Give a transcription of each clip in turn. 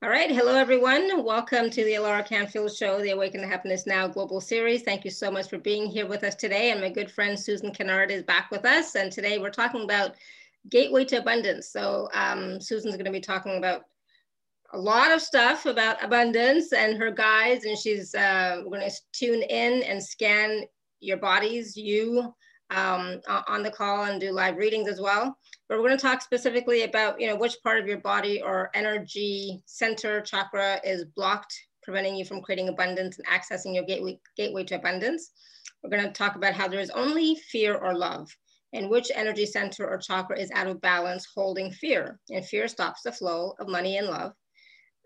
All right, hello everyone. Welcome to the Alara Canfield Show, the Awaken to Happiness Now Global Series. Thank you so much for being here with us today. And my good friend, Susan Kennard, is back with us. And today we're talking about Gateway to Abundance. So Susan's gonna be talking about a lot of stuff about abundance and her guides. And she's gonna tune in and scan your bodies, you, on the call, and do live readings as well. But we're going to talk specifically about, you know, which part of your body or energy center chakra is blocked, preventing you from creating abundance and accessing your gateway to abundance. We're going to talk about how there is only fear or love, and which energy center or chakra is out of balance, holding fear, and fear stops the flow of money and love.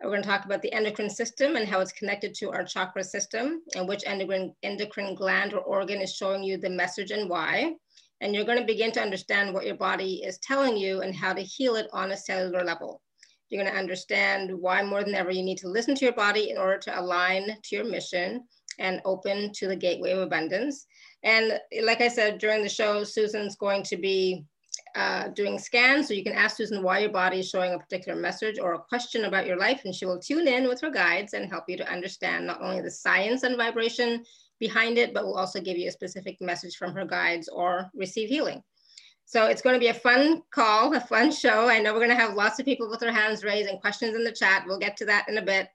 We're going to talk about the endocrine system and how it's connected to our chakra system, and which endocrine gland or organ is showing you the message and why. And you're going to begin to understand what your body is telling you and how to heal it on a cellular level. You're going to understand why more than ever you need to listen to your body in order to align to your mission and open to the gateway of abundance. And like I said, during the show, Susan's going to be doing scans, so you can ask Susan why your body is showing a particular message or a question about your life, and she will tune in with her guides and help you to understand not only the science and vibration behind it, but will also give you a specific message from her guides or receive healing. So it's going to be a fun call, a fun show. I know we're going to have lots of people with their hands raised and questions in the chat. We'll get to that in a bit.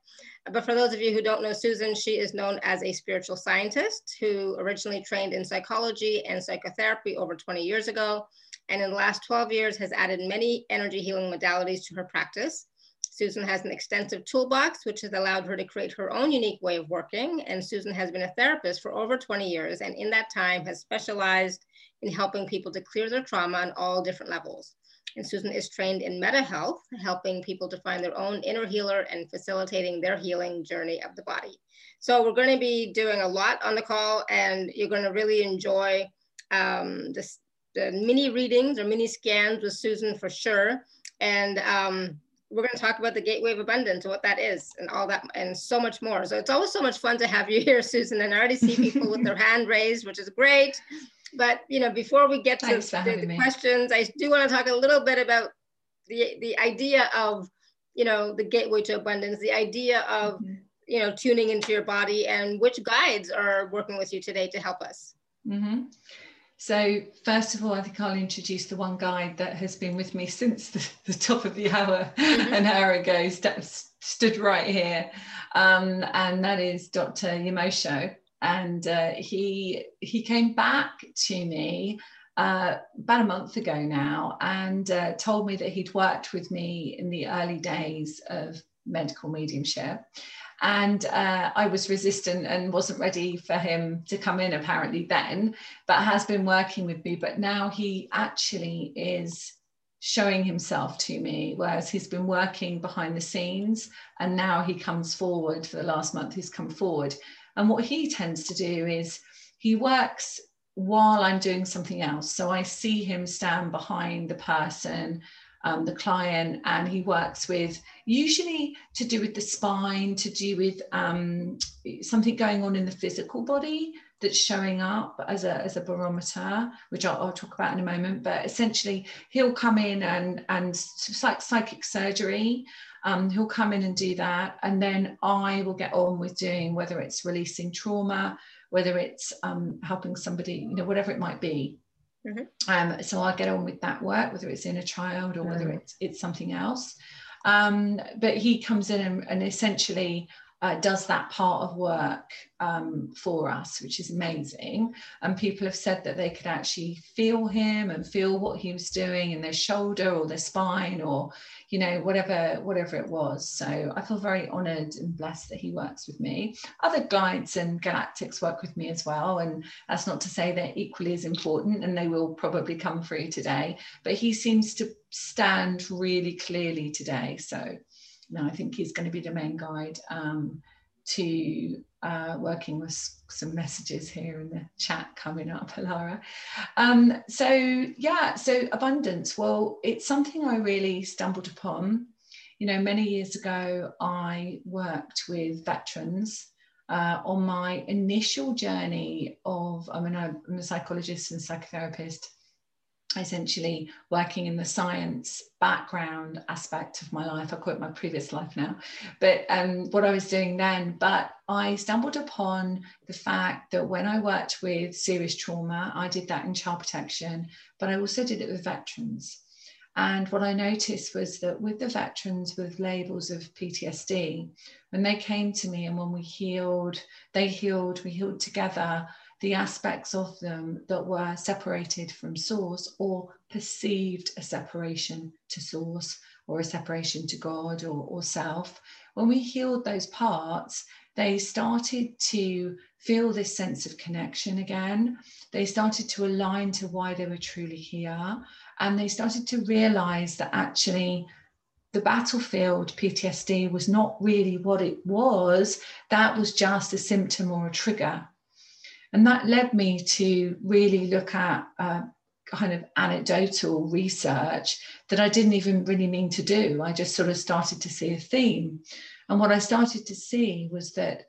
But for those of you who don't know Susan, she is known as a spiritual scientist who originally trained in psychology and psychotherapy over 20 years ago. And in the last 12 years has added many energy healing modalities to her practice. Susan has an extensive toolbox, which has allowed her to create her own unique way of working. And Susan has been a therapist for over 20 years. And in that time has specialized in helping people to clear their trauma on all different levels. And Susan is trained in meta health, helping people to find their own inner healer and facilitating their healing journey of the body. So we're going to be doing a lot on the call, and you're going to really enjoy the mini readings or mini scans with Susan for sure. And we're going to talk about the gateway of abundance, what that is and all that and so much more. So it's always so much fun to have you here, Susan, and I already see people with their hand raised, which is great. But, you know, before we get to the questions, I do want to talk a little bit about the idea of, you know, the gateway to abundance, the idea of, you know, tuning into your body, and which guides are working with you today to help us. So first of all, I think I'll introduce the one guide that has been with me since the top of the hour, an hour ago, stood right here. And that is Dr. Yamosho. And he came back to me about a month ago now, and told me that he'd worked with me in the early days of medical mediumship. And I was resistant and wasn't ready for him to come in apparently then, but has been working with me. But now he actually is showing himself to me, whereas he's been working behind the scenes, and now he comes forward. For the last month, he's come forward. And what he tends to do is he works while I'm doing something else. So I see him stand behind the person, the client, and he works with, usually to do with the spine, to do with something going on in the physical body that's showing up as a barometer, which I'll talk about in a moment. But essentially, he'll come in and it's like psychic surgery. He'll come in and do that, and then I will get on with doing, whether it's releasing trauma, whether it's helping somebody, you know, whatever it might be. So I'll get on with that work, whether it's inner child or whether it's something else. But he comes in and essentially does that part of work for us, which is amazing. And people have said that they could actually feel him and feel what he was doing in their shoulder or their spine, or, you know, whatever it was. So I feel very honoured and blessed that he works with me. Other guides and galactics work with me as well, and that's not to say they're equally as important, and they will probably come through today, but he seems to stand really clearly today. So no, I think he's going to be the main guide to working with some messages here in the chat coming up, Alara. So abundance, well, it's something I really stumbled upon. You know, many years ago, I worked with veterans on my initial journey of, I mean, I'm a psychologist and psychotherapist, essentially working in the science background aspect of my life. I call it my previous life now, but what I was doing then. But I stumbled upon the fact that when I worked with serious trauma, I did that in child protection, but I also did it with veterans. And what I noticed was that with the veterans with labels of PTSD, when they came to me and when we healed, they healed, we healed together, the aspects of them that were separated from source or perceived a separation to source or a separation to God or self. When we healed those parts, they started to feel this sense of connection again. They started to align to why they were truly here. And they started to realize that actually the battlefield PTSD was not really what it was. That was just a symptom or a trigger. And that led me to really look at kind of anecdotal research that I didn't even really mean to do. I just sort of started to see a theme. And what I started to see was that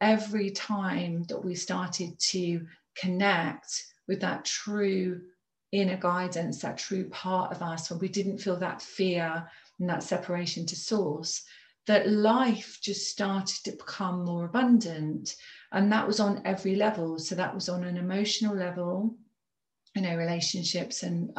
every time that we started to connect with that true inner guidance, that true part of us, when we didn't feel that fear and that separation to source, that life just started to become more abundant. And that was on every level. So that was on an emotional level, you know, relationships and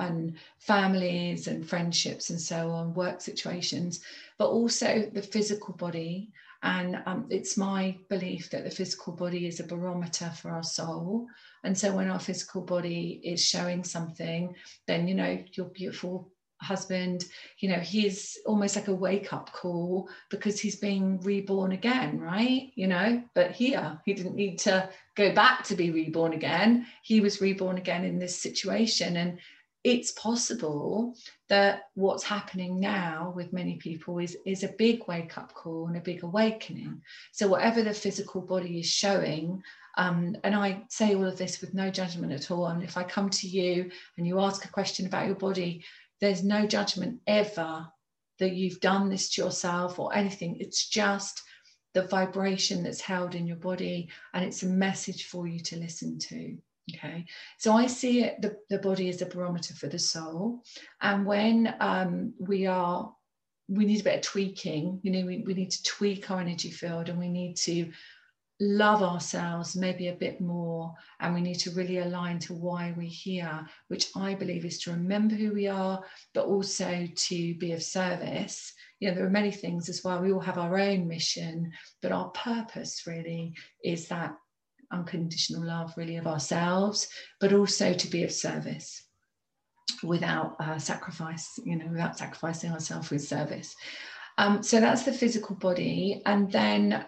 families and friendships and so on, work situations, but also the physical body. And it's my belief that the physical body is a barometer for our soul. And so when our physical body is showing something, then, you know, your beautiful husband, you know, he's almost like a wake-up call because he's being reborn again, right? You know, but here he didn't need to go back to be reborn again. He was reborn again in this situation. And it's possible that what's happening now with many people is a big wake-up call and a big awakening. So whatever the physical body is showing, and I say all of this with no judgment at all. And if I come to you and you ask a question about your body, there's no judgment ever that you've done this to yourself or anything. It's just the vibration that's held in your body, and it's a message for you to listen to, okay? So I see it, the body is a barometer for the soul. And when we need a bit of tweaking, you know, we need to tweak our energy field, and we need to love ourselves maybe a bit more, and we need to really align to why we're here, which I believe is to remember who we are, but also to be of service. You know, there are many things as well. We all have our own mission, but our purpose really is that unconditional love really of ourselves, but also to be of service without sacrifice, you know, without sacrificing ourselves with service. So that's the physical body. And then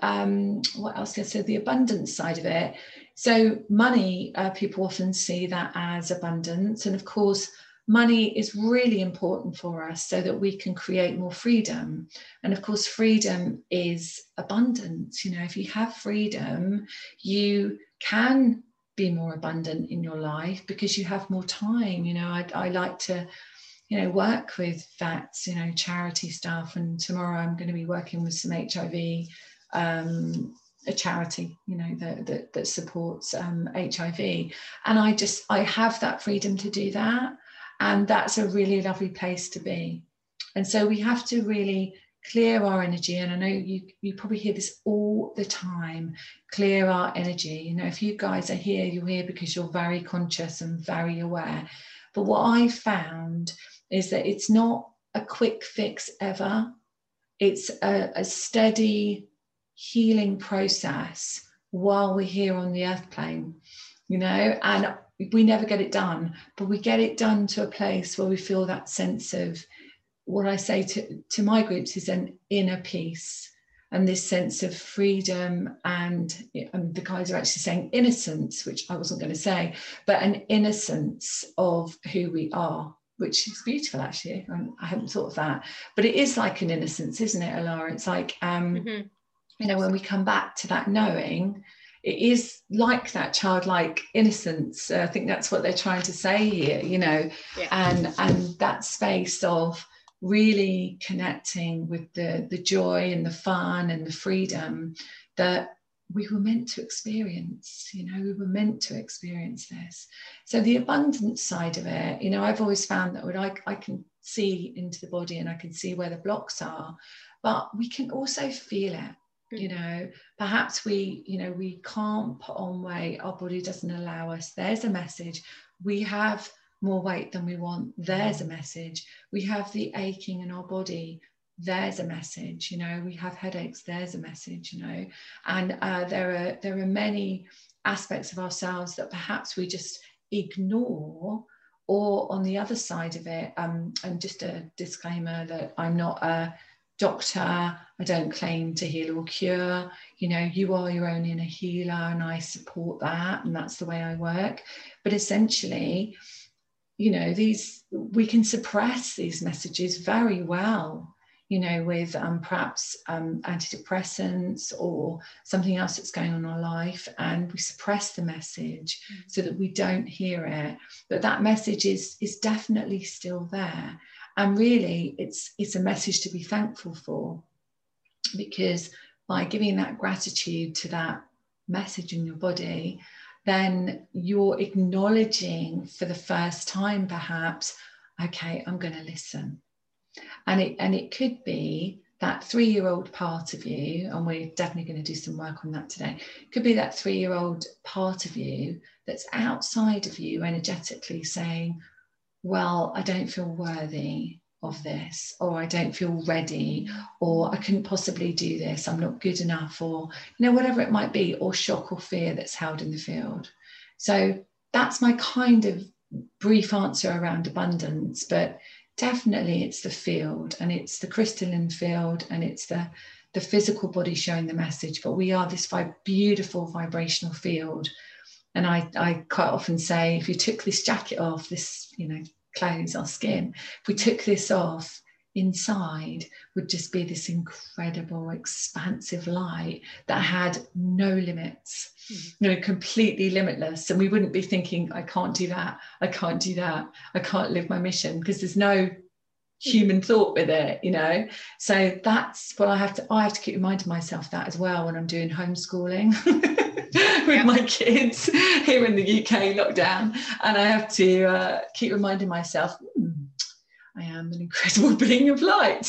what else? So the abundance side of it. So money, people often see that as abundance. And of course, money is really important for us so that we can create more freedom. And of course, freedom is abundance. You know, if you have freedom, you can be more abundant in your life because you have more time. You know, I like to, you know, work with vets, you know, charity stuff. And tomorrow I'm going to be working with some HIV, a charity, you know, that supports HIV. And I have that freedom to do that. And that's a really lovely place to be. And so we have to really clear our energy. And I know you probably hear this all the time, clear our energy. You know, if you guys are here, you're here because you're very conscious and very aware. But what I found is that it's not a quick fix ever. It's a steady healing process while we're here on the earth plane, you know, and we never get it done, but we get it done to a place where we feel that sense of what I say to my groups is an inner peace and this sense of freedom. And the guys are actually saying innocence, which I wasn't going to say, but an innocence of who we are, which is beautiful, actually. I hadn't thought of that, but it is like an innocence, isn't it, Alara? It's like, you know, when we come back to that knowing, it is like that childlike innocence. I think that's what they're trying to say here, you know, yeah. And that space of really connecting with the joy and the fun and the freedom that we were meant to experience, you know, we were meant to experience this. So the abundance side of it, you know, I've always found that when I can see into the body and I can see where the blocks are, but we can also feel it. You know, perhaps we, you know, we can't put on weight, our body doesn't allow us. There's a message. We have more weight than we want. There's a message. We have the aching in our body. There's a message. You know, we have headaches. There's a message, you know, and there are many aspects of ourselves that perhaps we just ignore. Or on the other side of it, and just a disclaimer that I'm not a doctor, I don't claim to heal or cure, you know, you are your own inner healer, and I support that, and that's the way I work. But essentially, you know, these, we can suppress these messages very well, you know, with perhaps antidepressants or something else that's going on in our life, and we suppress the message so that we don't hear it. But that message is definitely still there. And really, it's a message to be thankful for, because by giving that gratitude to that message in your body, then you're acknowledging for the first time, perhaps, okay, I'm going to listen. And it could be that 3-year-old part of you, and we're definitely going to do some work on that today, it could be that 3-year-old part of you that's outside of you energetically saying, well, I don't feel worthy of this, or I don't feel ready, or I couldn't possibly do this, I'm not good enough, or, you know, whatever it might be, or shock or fear that's held in the field. So that's my kind of brief answer around abundance, but definitely it's the field, and it's the crystalline field, and it's the physical body showing the message, but we are this beautiful vibrational field. And I quite often say, if you took this jacket off, this, you know, clothes, our skin, if we took this off, inside would just be this incredible expansive light that had no limits, you know, completely limitless. And we wouldn't be thinking, I can't do that, I can't do that, I can't live my mission, because there's no human thought with it, you know. So that's what I have to keep reminding myself that as well when I'm doing homeschooling with my kids here in the UK lockdown. And I have to keep reminding myself, I am an incredible being of light,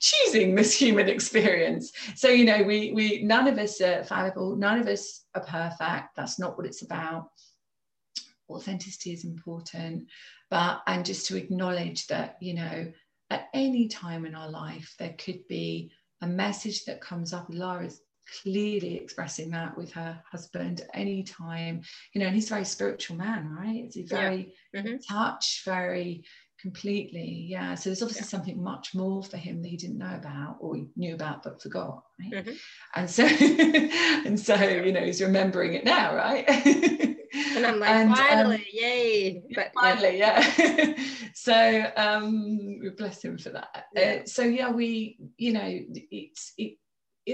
choosing this human experience. So, you know, we none of us are fallible, none of us are perfect. That's not what it's about. Authenticity is important, and just to acknowledge that, you know, at any time in our life, there could be a message that comes up. Lara's clearly expressing that with her husband at any time, you know, and he's a very spiritual man, right? He's very touch, very completely, yeah. So there's obviously something much more for him that he didn't know about, or he knew about but forgot, right? And so you know, he's remembering it now, right? And I'm like, finally, yay. But finally, yeah. So we bless him for that. So yeah, we, you know, it's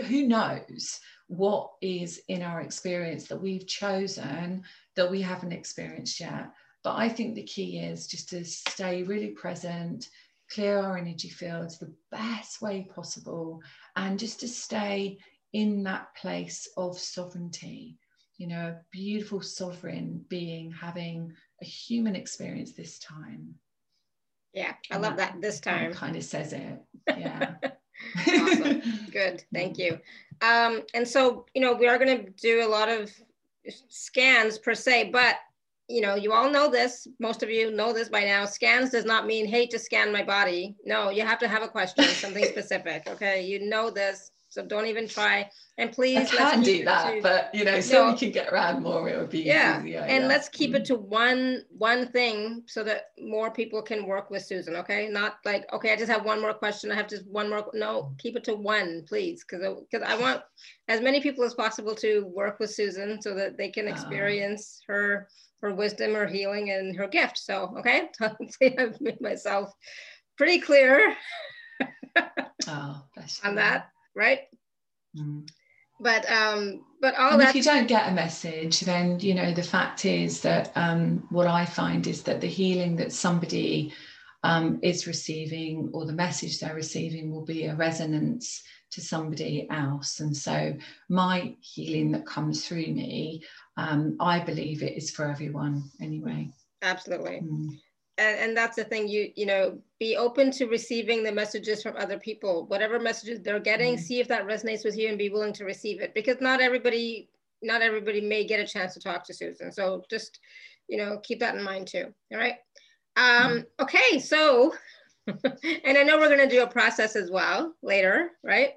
who knows what is in our experience that we've chosen that we haven't experienced yet. But I think the key is just to stay really present, clear our energy fields the best way possible, and just to stay in that place of sovereignty. You know, a beautiful sovereign being having a human experience this time. Yeah, I love that, this time. Kind of says it, yeah. Awesome, good, thank you. And so, you know, we are going to do a lot of scans per se, but you know, you all know this, most of you know this by now, scans does not mean, hey, to scan my body. No, you have to have a question, something specific, okay? You know this, so don't even try. And please, but you know, so we can get around more, it would be easier. And let's keep it to one thing so that more people can work with Susan, okay? Not like, okay, I just have one more question, I have just one more, no, keep it to one, please, because I want as many people as possible to work with Susan so that they can experience her wisdom, her healing, and her gift. So, okay, hopefully I've made myself pretty clear on that, right? But all that. If you don't get a message, then, you know, the fact is that what I find is that the healing that somebody is receiving, or the message they're receiving, will be a resonance to somebody else. And so my healing that comes through me, I believe it is for everyone anyway. Absolutely. Mm. And that's the thing, you know, be open to receiving the messages from other people, whatever messages they're getting, mm. see if that resonates with you and be willing to receive it, because not everybody may get a chance to talk to Susan. So just, you know, keep that in mind too. All right. Okay. So, and I know we're going to do a process as well later, right?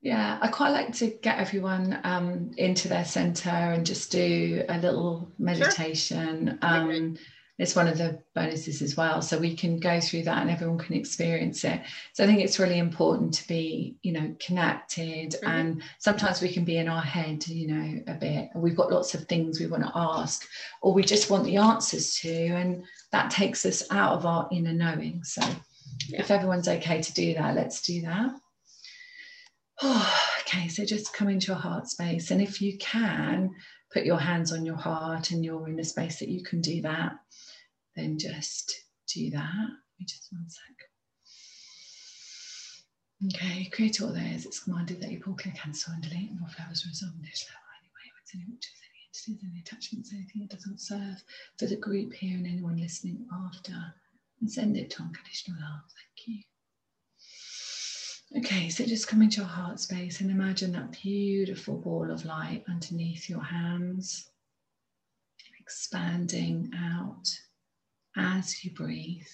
Yeah, I quite like to get everyone into their center and just do a little meditation. Sure. It's one of the bonuses as well. So we can go through that and everyone can experience it. So I think it's really important to be, you know, connected. Mm-hmm. And sometimes we can be in our head, you know, a bit. We've got lots of things we want to ask, or we just want the answers to. And that takes us out of our inner knowing. So if everyone's okay to do that, let's do that. Oh, okay, so just come into your heart space. And if you can, put your hands on your heart and you're in a space that you can do that. Then just do that. Just one sec. Okay, create all those. It's commanded that you pull, click, cancel, and delete, and all flowers resolve. No flower anyway. What's any pictures, any entities, any attachments, anything that doesn't serve for the group here and anyone listening after. And send it to unconditional love. Thank you. Okay, so just come into your heart space and imagine that beautiful ball of light underneath your hands, expanding out as you breathe.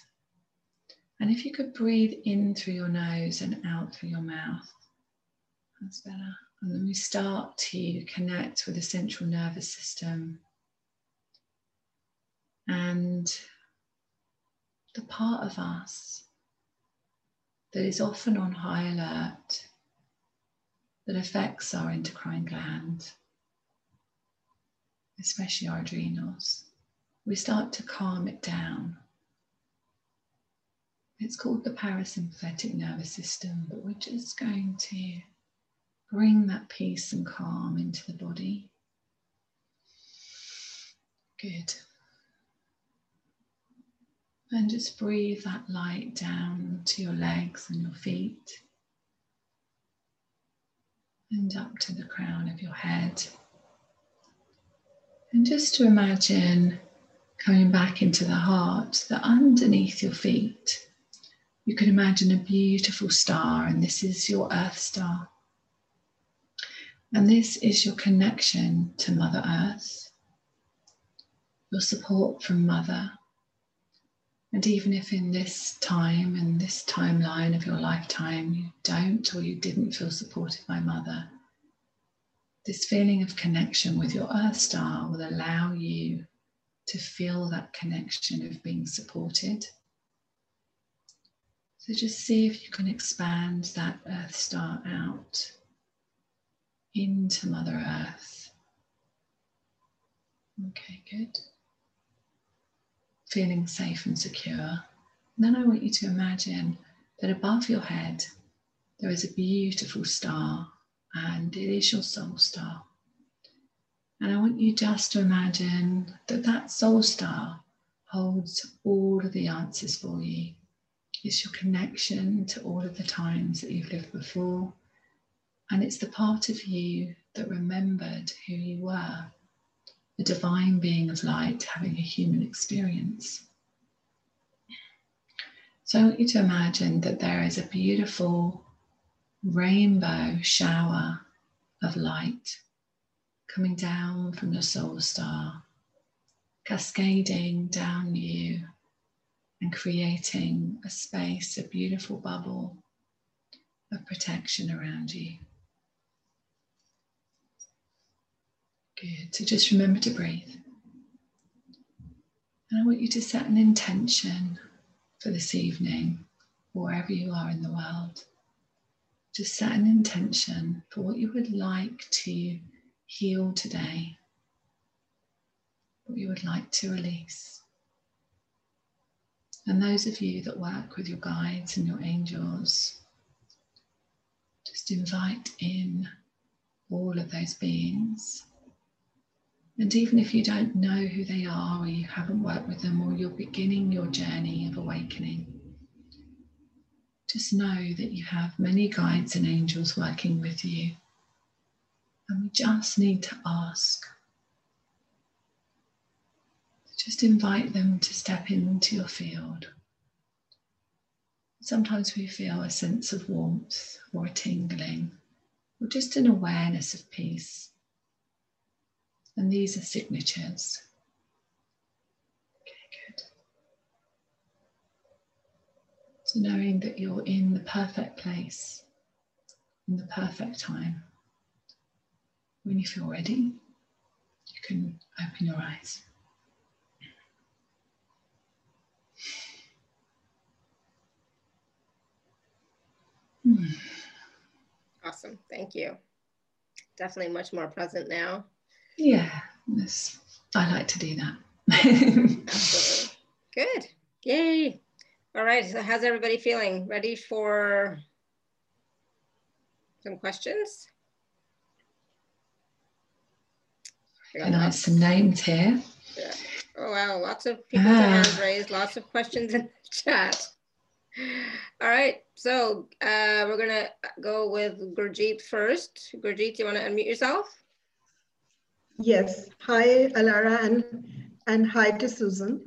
And if you could breathe in through your nose and out through your mouth, that's better. And then we start to connect with the central nervous system and the part of us that is often on high alert, that affects our endocrine gland, especially our adrenals. We start to calm it down. It's called the parasympathetic nervous system, but we're just going to bring that peace and calm into the body. Good. And just breathe that light down to your legs and your feet and up to the crown of your head. And just to imagine coming back into the heart, that underneath your feet, you can imagine a beautiful star, and this is your Earth star. And this is your connection to Mother Earth, your support from Mother. And even if in this time and this timeline of your lifetime, you don't or you didn't feel supported by Mother, this feeling of connection with your Earth star will allow you to feel that connection of being supported. So just see if you can expand that Earth star out into Mother Earth. Okay, good. Feeling safe and secure. And then I want you to imagine that above your head, there is a beautiful star, and it is your soul star. And I want you just to imagine that that soul star holds all of the answers for you. It's your connection to all of the times that you've lived before. And it's the part of you that remembered who you were, the divine being of light having a human experience. So I want you to imagine that there is a beautiful rainbow shower of light coming down from your soul star, cascading down you and creating a space, a beautiful bubble of protection around you. Good, so just remember to breathe. And I want you to set an intention for this evening, wherever you are in the world. Just set an intention for what you would like to heal today, what you would like to release. And those of you that work with your guides and your angels, just invite in all of those beings. And even if you don't know who they are, or you haven't worked with them, or you're beginning your journey of awakening, Just know that you have many guides and angels working with you. And we just need to ask. Just invite them to step into your field. Sometimes we feel a sense of warmth or a tingling, or just an awareness of peace. And these are signatures. Okay, good. So knowing that you're in the perfect place, in the perfect time. When you feel ready, you can open your eyes. Awesome, thank you. Definitely much more present now. Yeah, I like to do that. Absolutely. Good, yay. All right, so how's everybody feeling? Ready for some questions? And I have some names here. Yeah. Oh, wow, lots of people's hands raised, lots of questions in the chat. All right, so we're going to go with Gurjeet first. Gurjeet, do you want to unmute yourself? Yes. Hi, Alara, and hi to Susan.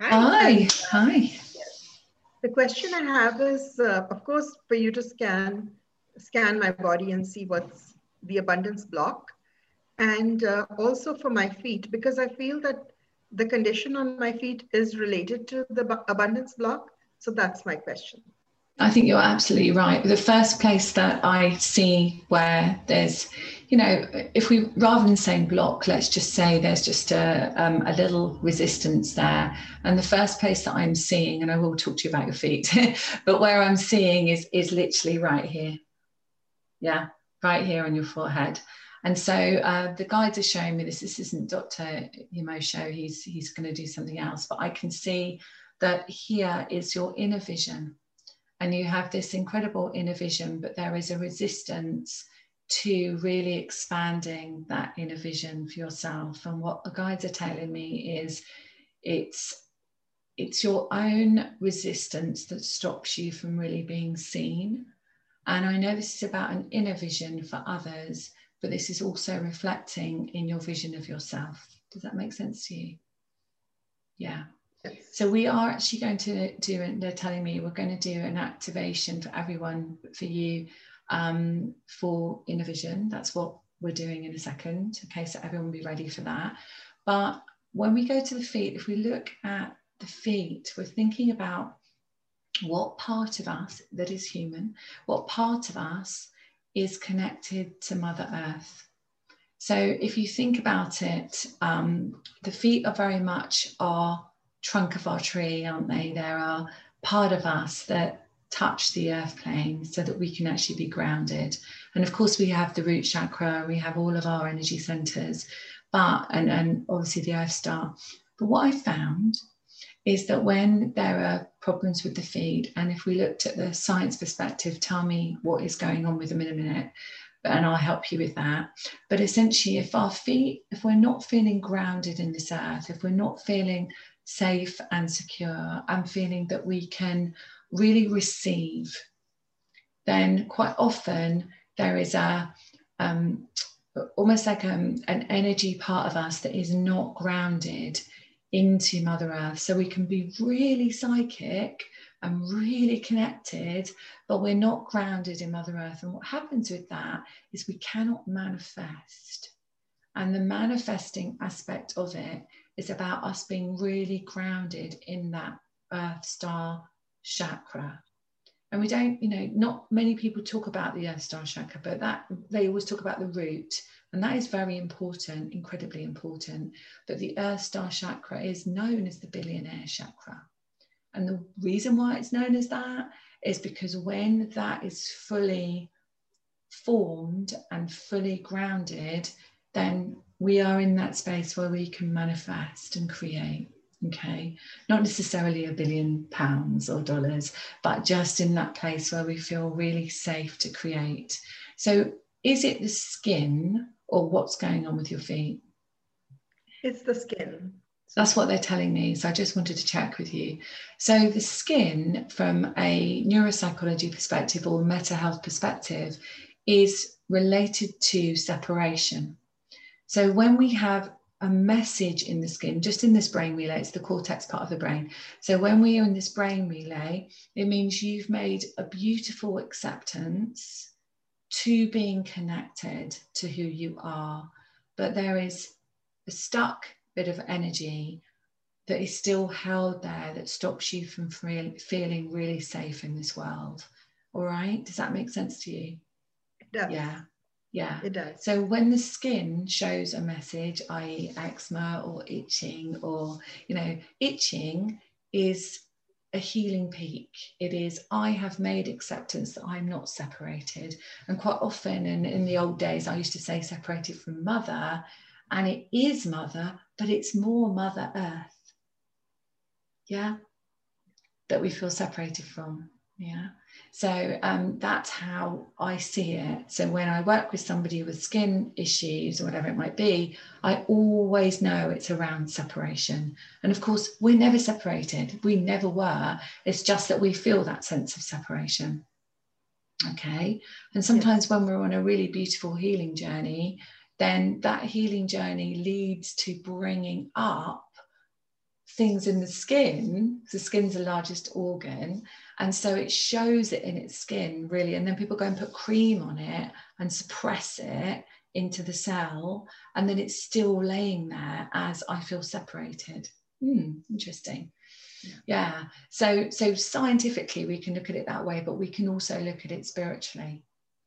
Hi. Hi. Hi. Yes. The question I have is, of course, for you to scan my body and see what's the abundance block. And also for my feet, because I feel that the condition on my feet is related to the abundance block. So that's my question. I think you're absolutely right. The first place that I see where there's, you know, if we, rather than saying block, let's just say there's just a little resistance there. And the first place that I'm seeing, and I will talk to you about your feet, but where I'm seeing is literally right here. Yeah, right here on your forehead. And so the guides are showing me this. This isn't Dr. Yamosho. He's going to do something else. But I can see that here is your inner vision. And you have this incredible inner vision, but there is a resistance to really expanding that inner vision for yourself. And what the guides are telling me is it's your own resistance that stops you from really being seen. And I know this is about an inner vision for others, but this is also reflecting in your vision of yourself. Does that make sense to you? Yeah. So we are actually going to do, and they're telling me we're going to do an activation for everyone, for you, for inner vision. That's what we're doing in a second. Okay, so everyone will be ready for that. But when we go to the feet, if we look at the feet, we're thinking about what part of us that is human, what part of us is connected to Mother Earth. So if you think about it, the feet are very much our trunk of our tree, aren't they? They're our part of us that touch the earth plane so that we can actually be grounded. And of course we have the root chakra, we have all of our energy centers, but, and obviously the earth star. But what I found is that when there are problems with the feet, and if we looked at the science perspective, tell me what is going on with them in a minute, and I'll help you with that. But essentially, if our feet, if we're not feeling grounded in this earth, if we're not feeling safe and secure, and feeling that we can really receive, then quite often there is a, almost like an energy part of us that is not grounded into Mother Earth. So we can be really psychic and really connected, but we're not grounded in Mother Earth. And what happens with that is we cannot manifest. And the manifesting aspect of it is about us being really grounded in that Earth Star chakra. And we don't, you know, not many people talk about the Earth Star chakra, but that they always talk about the root. And that is very important, incredibly important. But the Earth Star chakra is known as the billionaire chakra. And the reason why it's known as that is because when that is fully formed and fully grounded, then we are in that space where we can manifest and create, okay? Not necessarily £1 billion or dollars, but just in that place where we feel really safe to create. So is it the skin or what's going on with your feet? It's the skin. So that's what they're telling me. So I just wanted to check with you. So the skin, from a neuropsychology perspective or meta health perspective, is related to separation. So when we have a message in the skin, just in this brain relay, it's the cortex part of the brain. So when we are in this brain relay, it means you've made a beautiful acceptance to being connected to who you are, but there is a stuck bit of energy that is still held there that stops you from feeling really safe in this world. All right, does that make sense to you? It does. Yeah. Yeah, it does. So when the skin shows a message, i.e. eczema or itching, or, you know, itching is a healing peak. It is, I have made acceptance that I'm not separated. And quite often, and in the old days, I used to say separated from mother, and it is mother, but it's more Mother Earth. Yeah, that we feel separated from. Yeah. So that's how I see it. So when I work with somebody with skin issues or whatever it might be, I always know it's around separation. And of course, we're never separated. We never were. It's just that we feel that sense of separation. Okay. And sometimes when we're on a really beautiful healing journey, then that healing journey leads to bringing up things in the skin. The skin's the largest organ, and so it shows it in its skin, really. And then people go and put cream on it and suppress it into the cell, and then it's still laying there as I feel separated. Interesting. Yeah. So scientifically we can look at it that way, but we can also look at it spiritually.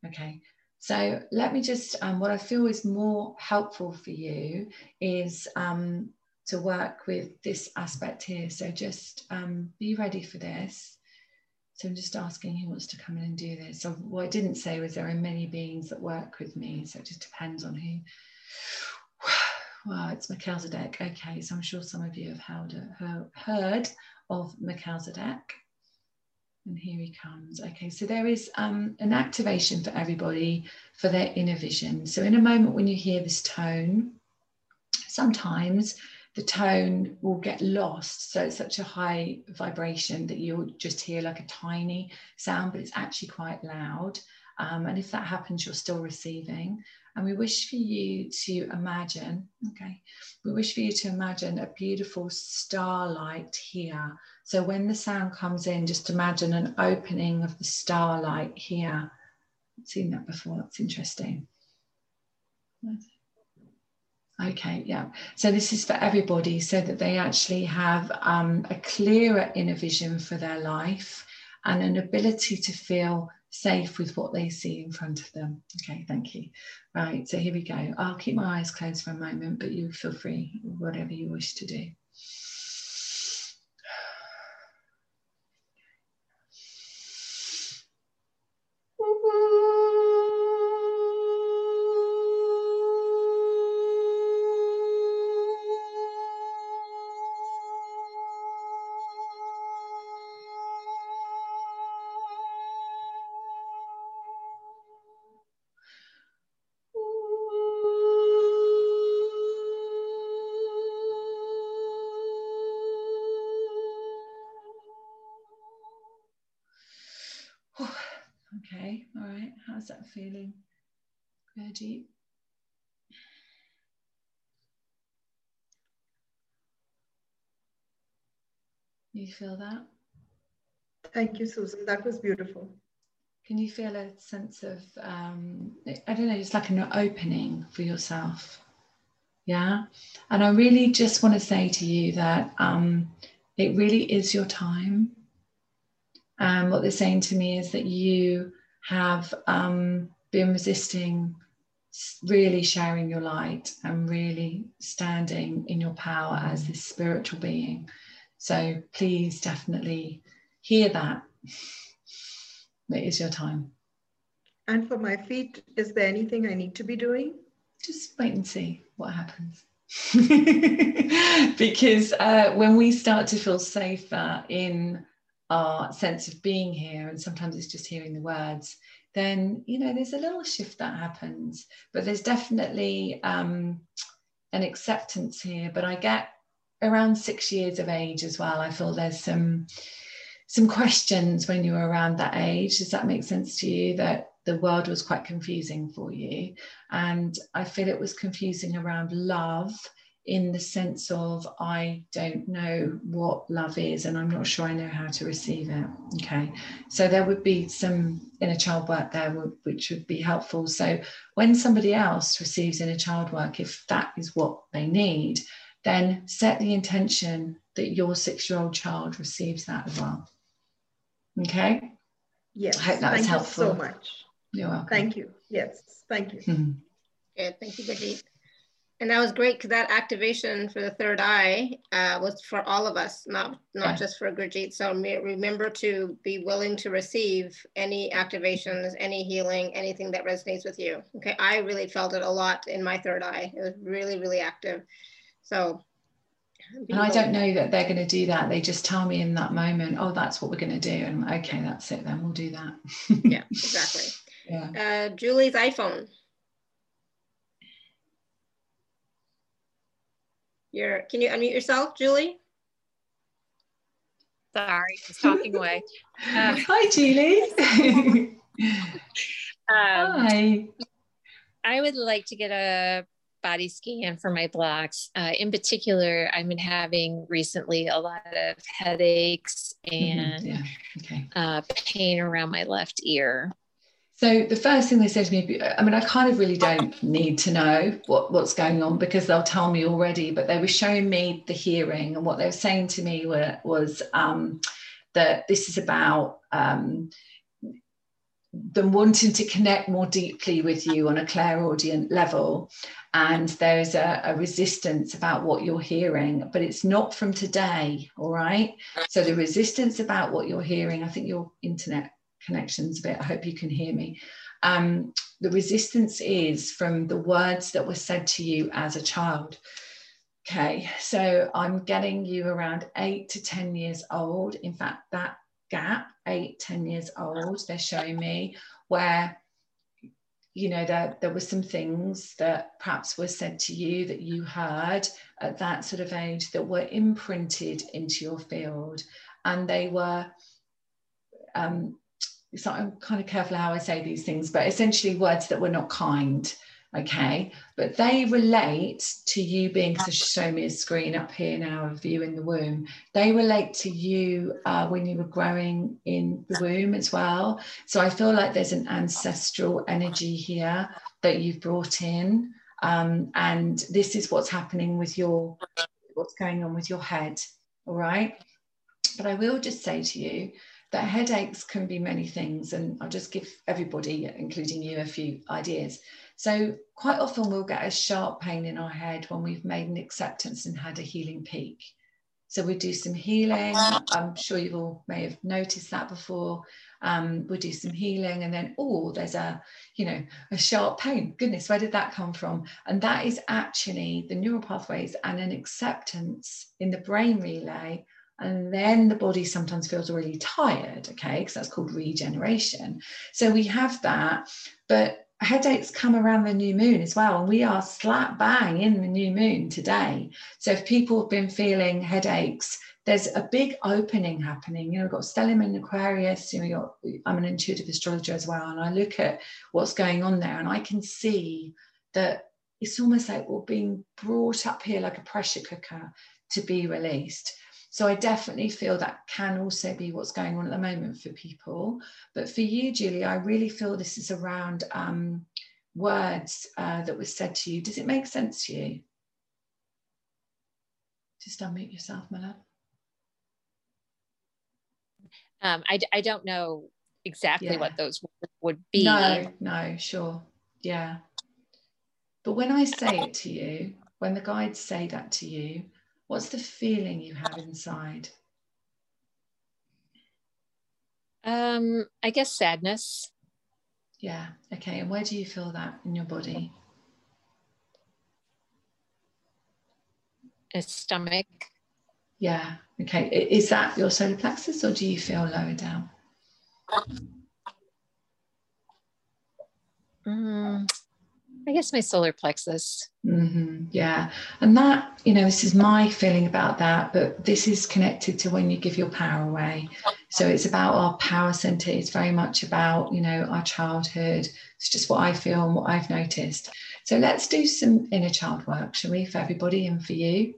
Okay. So let me just what I feel is more helpful for you is to work with this aspect here. So just be ready for this. So I'm just asking who wants to come in and do this. So what I didn't say was there are many beings that work with me, so it just depends on who. Wow, it's Michael Zadek. Okay, so I'm sure some of you have heard of Michael Zadek. And here he comes. Okay, so there is an activation for everybody for their inner vision. So in a moment when you hear this tone, sometimes the tone will get lost. So it's such a high vibration that you'll just hear like a tiny sound, but it's actually quite loud. And if that happens, you're still receiving. And we wish for you to imagine, okay, we wish for you to imagine a beautiful starlight here. So when the sound comes in, just imagine an opening of the starlight here. I've seen that before, that's interesting. Okay, yeah. So this is for everybody, so that they actually have a clearer inner vision for their life and an ability to feel safe with what they see in front of them. Okay, thank you. Right, so here we go. I'll keep my eyes closed for a moment, but you feel free, whatever you wish to do. Feeling very deep. You feel that? Thank you, Susan. That was beautiful. Can you feel a sense of, I don't know, it's like an opening for yourself? Yeah. And I really just want to say to you that it really is your time. And what they're saying to me is that you have been resisting really sharing your light and really standing in your power as this spiritual being. So please definitely hear that. It is your time. And for my feet, is there anything I need to be doing? Just wait and see what happens. Because when we start to feel safer in our sense of being here, and sometimes it's just hearing the words, then, you know, there's a little shift that happens. But there's definitely an acceptance here. But I get around 6 years of age as well. I feel there's some questions when you were around that age. Does that make sense to you, that the world was quite confusing for you? And I feel it was confusing around love, in the sense of, I don't know what love is, and I'm not sure I know how to receive it. Okay, so there would be some inner child work there, which would be helpful. So when somebody else receives inner child work, if that is what they need, then set the intention that your 6-year-old child receives that as well. Okay? Yes. I hope that was helpful. Thank you so much. You're welcome. Thank you. Yes. Thank you. Mm-hmm. Good. Thank you, Bridget. And that was great, because that activation for the third eye was for all of us, not just for Gurjeet. So remember to be willing to receive any activations, any healing, anything that resonates with you. Okay, I really felt it a lot in my third eye. It was really, really active. So, and I don't know that they're going to do that. They just tell me in that moment, oh, that's what we're going to do. And I'm like, okay, that's it then, we'll do that. Yeah, exactly. Yeah. Julie's iPhone. Can you unmute yourself, Julie? Sorry, just talking away. Hi, Julie. Hi. I would like to get a body scan for my blocks. In particular, I've been having recently a lot of headaches and pain around my left ear. So the first thing they said to me, I mean, I kind of really don't need to know what's going on, because they'll tell me already, but they were showing me the hearing, and what they were saying to me was that this is about them wanting to connect more deeply with you on a clairaudient level. And there's a resistance about what you're hearing, but it's not from today, all right? So the resistance about what you're hearing, I think your internet connections a bit, I hope you can hear me. The resistance is from the words that were said to you as a child. Okay, so I'm getting you around 8 to 10 years old. In fact, that gap, 8-10 years old, they're showing me, where you know there were some things that perhaps were said to you that you heard at that sort of age that were imprinted into your field, and they were so I'm kind of careful how I say these things, but essentially words that were not kind, okay? But they relate to you being, so show me a screen up here now of you in the womb. They relate to you when you were growing in the womb as well. So I feel like there's an ancestral energy here that you've brought in. And this is what's happening with what's going on with your head, all right? But I will just say to you, that headaches can be many things, and I'll just give everybody, including you, a few ideas. So quite often we'll get a sharp pain in our head when we've made an acceptance and had a healing peak. So we do some healing, I'm sure you all may have noticed that before, we do some healing, and then, oh, there's a sharp pain, goodness, where did that come from? And that is actually the neural pathways and an acceptance in the brain relay. And then the body sometimes feels really tired, okay, because that's called regeneration. So we have that, but headaches come around the new moon as well. And we are slap bang in the new moon today. So if people have been feeling headaches, there's a big opening happening. You know, we've got Stellium in Aquarius, I'm an intuitive astrologer as well, and I look at what's going on there, and I can see that it's almost like we're being brought up here like a pressure cooker to be released. So I definitely feel that can also be what's going on at the moment for people. But for you, Julie, I really feel this is around words that were said to you. Does it make sense to you? Just unmute yourself, my love. I don't know exactly what those words would be. No, sure. Yeah. But when I say it to you, when the guides say that to you, what's the feeling you have inside? I guess sadness. Yeah, okay. And where do you feel that in your body? A stomach. Yeah, okay. Is that your solar plexus, or do you feel lower down? I guess my solar plexus. Mm-hmm. Yeah. And that, you know, this is my feeling about that, but this is connected to when you give your power away. So it's about our power center. It's very much about, you know, our childhood. It's just what I feel and what I've noticed. So let's do some inner child work, shall we, for everybody and for you?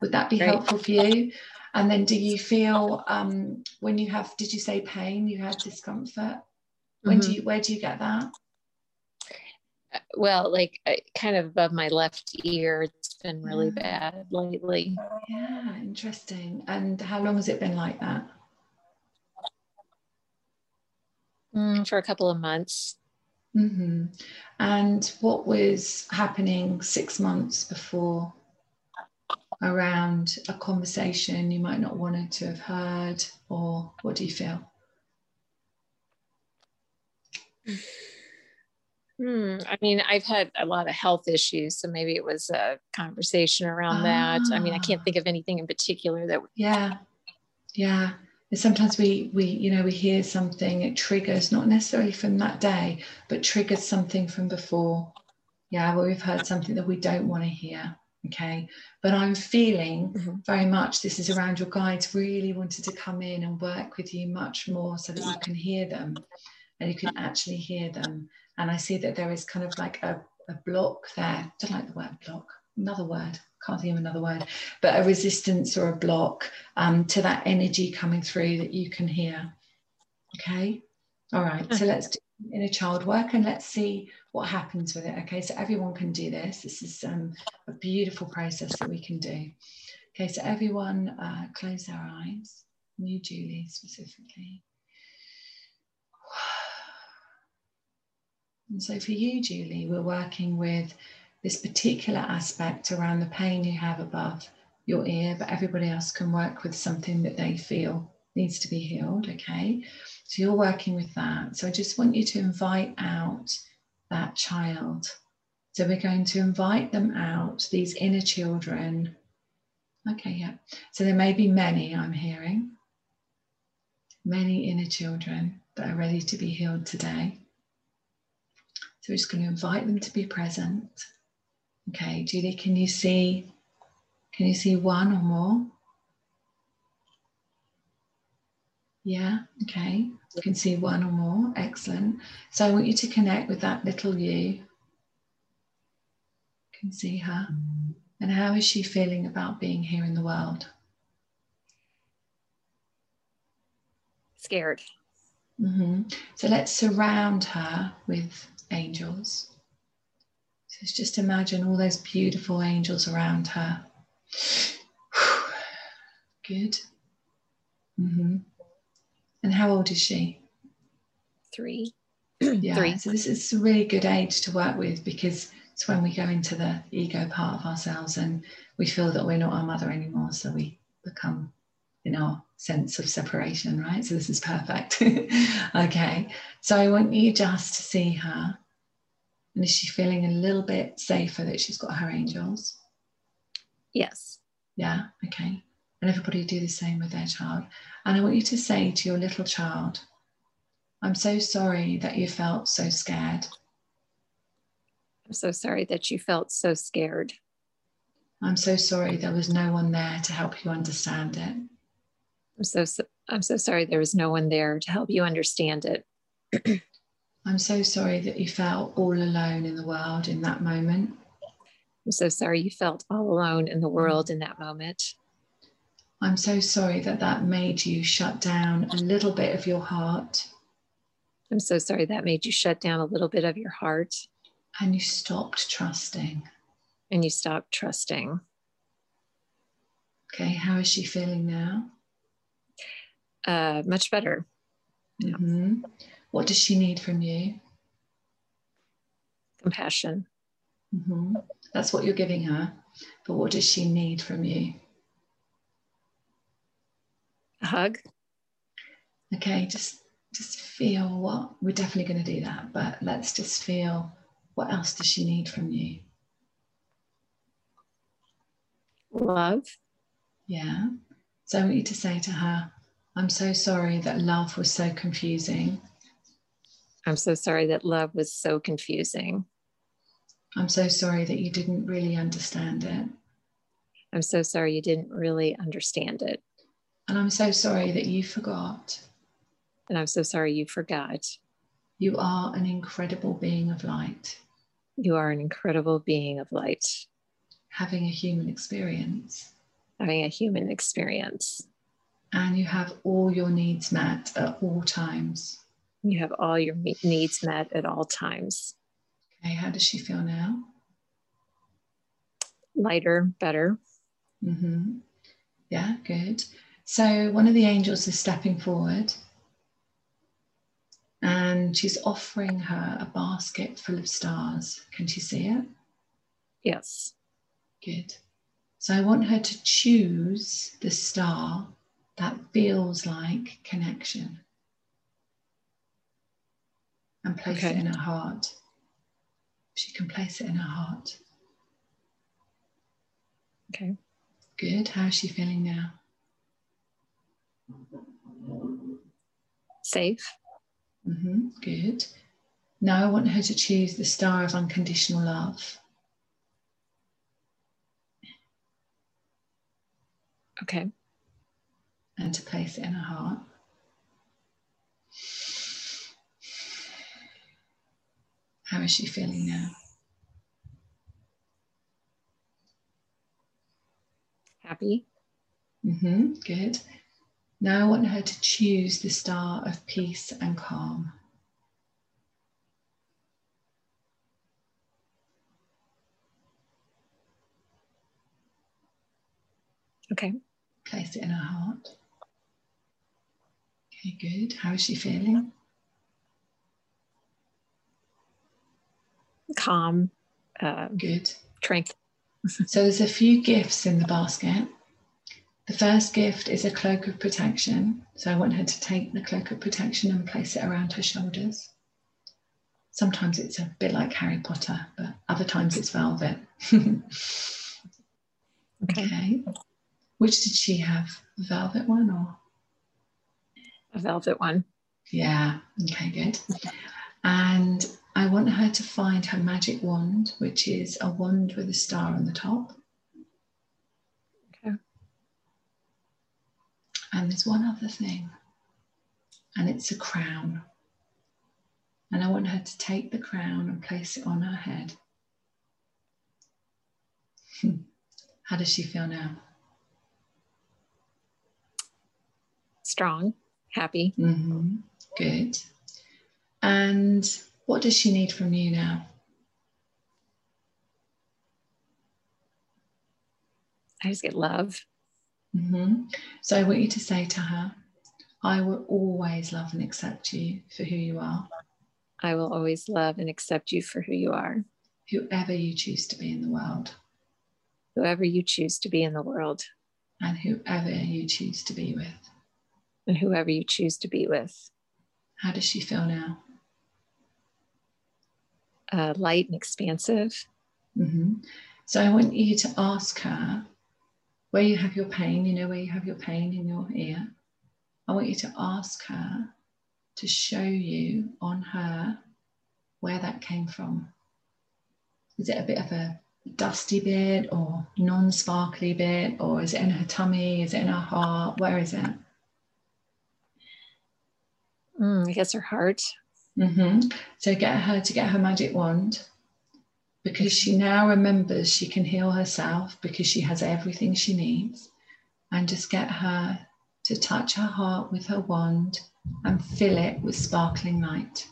Would that be Great. Helpful for you? And then do you feel when you have, did you say pain, you had discomfort? When mm-hmm. Where do you get that? Well, like kind of above my left ear, it's been really bad lately. Yeah, interesting. And how long has it been like that? For a couple of months. Mm-hmm. And what was happening 6 months before around a conversation you might not wanted to have heard, or what do you feel? I mean, I've had a lot of health issues, so maybe it was a conversation around that. I mean, I can't think of anything in particular that. Yeah. And sometimes we, you know, we hear something, it triggers, not necessarily from that day, but triggers something from before. Yeah, well, we've heard something that we don't want to hear. Okay, but I'm feeling mm-hmm. very much this is around your guides really wanted to come in and work with you much more so that you can hear them. And you can actually hear them. And I see that there is kind of like a block there. Don't like the word block, another word, can't think of another word, but a resistance or a block to that energy coming through that you can hear. Okay. All right. So let's do inner child work and let's see what happens with it. Okay. So everyone can do this. This is a beautiful process that we can do. Okay. So everyone close their eyes, you Julie specifically. And so for you, Julie, we're working with this particular aspect around the pain you have above your ear, but everybody else can work with something that they feel needs to be healed, okay? So you're working with that. So I just want you to invite out that child. So we're going to invite them out, these inner children. Okay, yeah. So there may be many, I'm hearing. Many inner children that are ready to be healed today. So we're just going to invite them to be present. Okay, Julie, can you see one or more? Yeah, okay, you can see one or more, excellent. So I want you to connect with that little you. You can see her. And how is she feeling about being here in the world? Scared. Mm-hmm. So let's surround her with angels. So just imagine all those beautiful angels around her. Good. Mm-hmm. And how old is she? 3. Yeah. 3. So this is a really good age to work with because it's when we go into the ego part of ourselves and we feel that we're not our mother anymore. So we become in our sense of separation, right? So this is perfect. Okay. So I want you just to see her. And is she feeling a little bit safer that she's got her angels? Yes. Yeah, okay. And everybody do the same with their child. And I want you to say to your little child, I'm so sorry that you felt so scared. I'm so sorry that you felt so scared. I'm so sorry there was no one there to help you understand it. I'm so sorry there was no one there to help you understand it. I'm so sorry that you felt all alone in the world in that moment. I'm so sorry you felt all alone in the world in that moment. I'm so sorry that that made you shut down a little bit of your heart. I'm so sorry that made you shut down a little bit of your heart. And you stopped trusting. And you stopped trusting. Okay, how is she feeling now? Much better. Mm-hmm. What does she need from you? Compassion. Mm-hmm. That's what you're giving her. But what does she need from you? A hug. Okay, just feel what, we're definitely going to do that, but let's just feel what else does she need from you? Love. Yeah. So I want you to say to her, I'm so sorry that love was so confusing. I'm so sorry that love was so confusing. I'm so sorry that you didn't really understand it. I'm so sorry you didn't really understand it. And I'm so sorry that you forgot. And I'm so sorry you forgot. You are an incredible being of light. You are an incredible being of light. Having a human experience. Having a human experience. And you have all your needs met at all times. You have all your needs met at all times. Okay, how does she feel now? Lighter, better. Mm-hmm. Yeah, good. So one of the angels is stepping forward and she's offering her a basket full of stars. Can she see it? Yes. Good. So I want her to choose the star that feels like connection and place it in her heart. She can place it in her heart. Okay. Good. How is she feeling now? Safe. Mm-hmm. Good. Now I want her to choose the star of unconditional love. Okay. And to place it in her heart. How is she feeling now? Happy. Mm-hmm. Good. Now I want her to choose the star of peace and calm. Okay. Place it in her heart. Okay, good. How is she feeling? Calm. Good. Tranquil. So there's a few gifts in the basket. The first gift is a cloak of protection. So I want her to take the cloak of protection and place it around her shoulders. Sometimes it's a bit like Harry Potter, but other times it's velvet. Okay. Which did she have? A velvet one or? A velvet one. Yeah. Okay, good. And I want her to find her magic wand, which is a wand with a star on the top. Okay. And there's one other thing, and it's a crown. And I want her to take the crown and place it on her head. How does she feel now? Strong, happy. Mm-hmm. Good. And what does she need from you now? I just get love. Mm-hmm. So I want you to say to her, I will always love and accept you for who you are. I will always love and accept you for who you are. Whoever you choose to be in the world. Whoever you choose to be in the world. And whoever you choose to be with. And whoever you choose to be with. How does she feel now? Light and expansive. Mm-hmm. So I want you to ask her where you have your pain, you know, where you have your pain in your ear. I want you to ask her to show you on her where that came from. Is it a bit of a dusty bit or non-sparkly bit, or is it in her tummy? Is it in her heart? Where is it? I guess her heart. Mm-hmm. So get her to get her magic wand, because she now remembers she can heal herself because she has everything she needs, and just get her to touch her heart with her wand and fill it with sparkling light,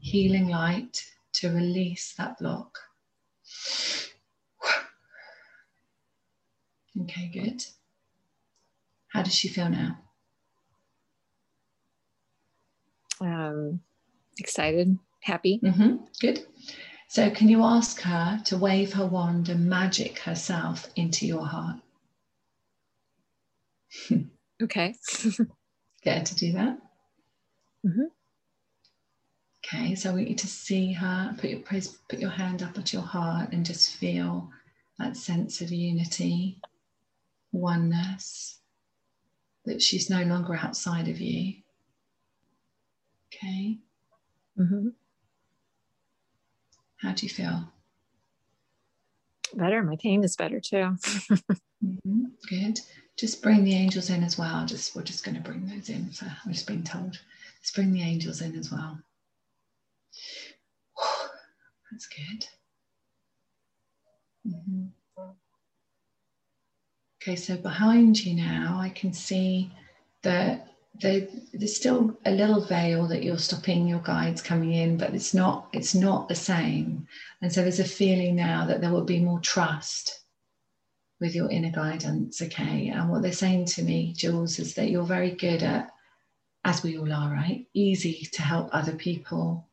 healing light, to release that block. Okay, good. How does she feel now? Excited, happy. Mm-hmm. Good. So can you ask her to wave her wand and magic herself into your heart? Okay. Get her to do that. Mm-hmm. Okay, so I want you to see her, put your hand up at your heart and just feel that sense of unity, oneness, that she's no longer outside of you. Okay. Mm-hmm. How do you feel? Better. My pain is better too. Mm-hmm. Good. Just bring the angels in as well. We're just going to bring those in. So I've just been told. Let's bring the angels in as well. That's good. Mm-hmm. Okay, so behind you now, I can see that there's still a little veil that you're stopping your guides coming in, but it's not the same. And so there's a feeling now that there will be more trust with your inner guidance, okay? And what they're saying to me, Jules, is that you're very good at, as we all are, right? Easy to help other people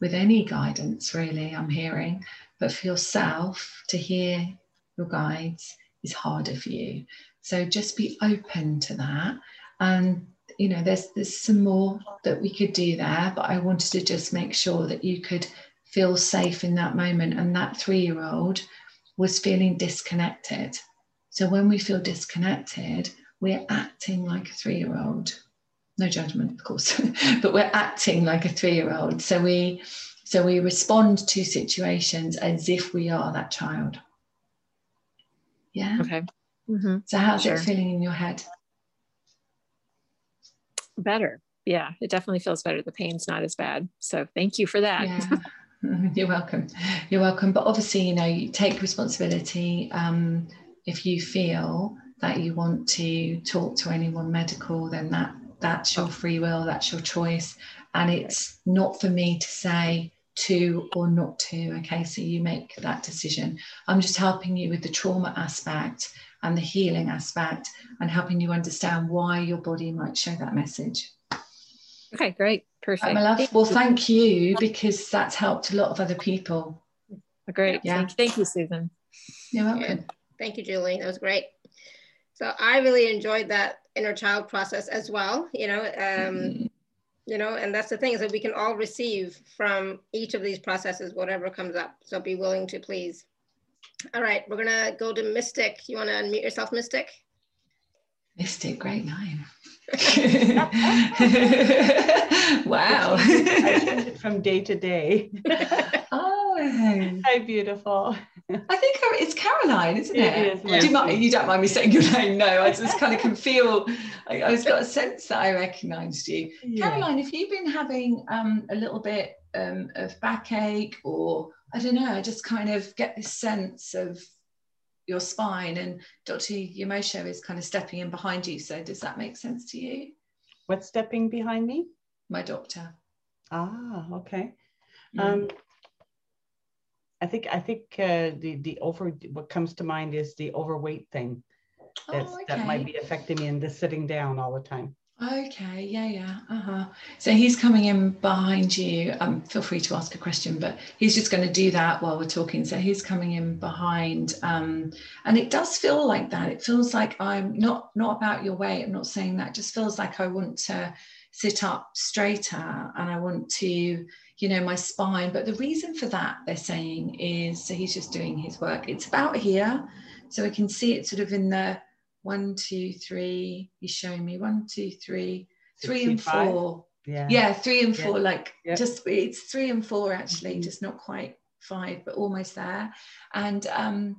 with any guidance, really, I'm hearing. But for yourself, to hear your guides is harder for you. So just be open to that. And, you know, there's some more that we could do there, but I wanted to just make sure that you could feel safe in that moment. And that 3-year-old was feeling disconnected. So when we feel disconnected, we're acting like a 3-year-old. No judgment, of course, but we're acting like a 3-year-old. So we respond to situations as if we are that child. Yeah. Okay. Mm-hmm. So how's it feeling in your head? Better. Yeah, it definitely feels better. The pain's not as bad. So thank you for that. Yeah. You're welcome. You're welcome. But obviously, you know, you take responsibility. If you feel that you want to talk to anyone medical, then that's your free will. That's your choice. And it's not for me to say to or not to. Okay, so you make that decision. I'm just helping you with the trauma aspect and the healing aspect and helping you understand why your body might show that message. Okay, great. Perfect. Right, my love. Well, thank you, because that's helped a lot of other people. Great. Yeah. Thank you, Susan. You're welcome. Yeah. Thank you, Julie. That was great. So I really enjoyed that inner child process as well, you know, you know, and that's the thing, is that we can all receive from each of these processes, whatever comes up. So be willing to please. All right, we're gonna go to Mystic. You wanna unmute yourself, Mystic? Mystic, great name. Wow. I change it from day to day. Oh. Hi, beautiful. I think it's Caroline, isn't it? It is, yes. You don't mind me saying your name? No, I just kind of can feel, I just got a sense that I recognised you. Yeah. Caroline, have you been having a little bit of backache, or I don't know, I just kind of get this sense of your spine, and Dr. Yamosho is kind of stepping in behind you. So does that make sense to you? What's stepping behind me? My doctor. Ah, okay. I think the what comes to mind is the overweight thing. That might be affecting me, and the sitting down all the time. Okay, yeah. So he's coming in behind you. Feel free to ask a question, but he's just going to do that while we're talking. So he's coming in behind, and it does feel like that. It feels like I'm not about your weight. I'm not saying that. It just feels like I want to sit up straighter, and I want to, you know, my spine. But the reason for that, they're saying, is, so he's just doing his work. It's about here, so we can see it sort of in the 1, 2, 3. He's showing me 1, 2, 3, 3 and 4. Yeah, 3 and 4. Like, just it's 3 and 4 actually, just not quite 5, but almost there. And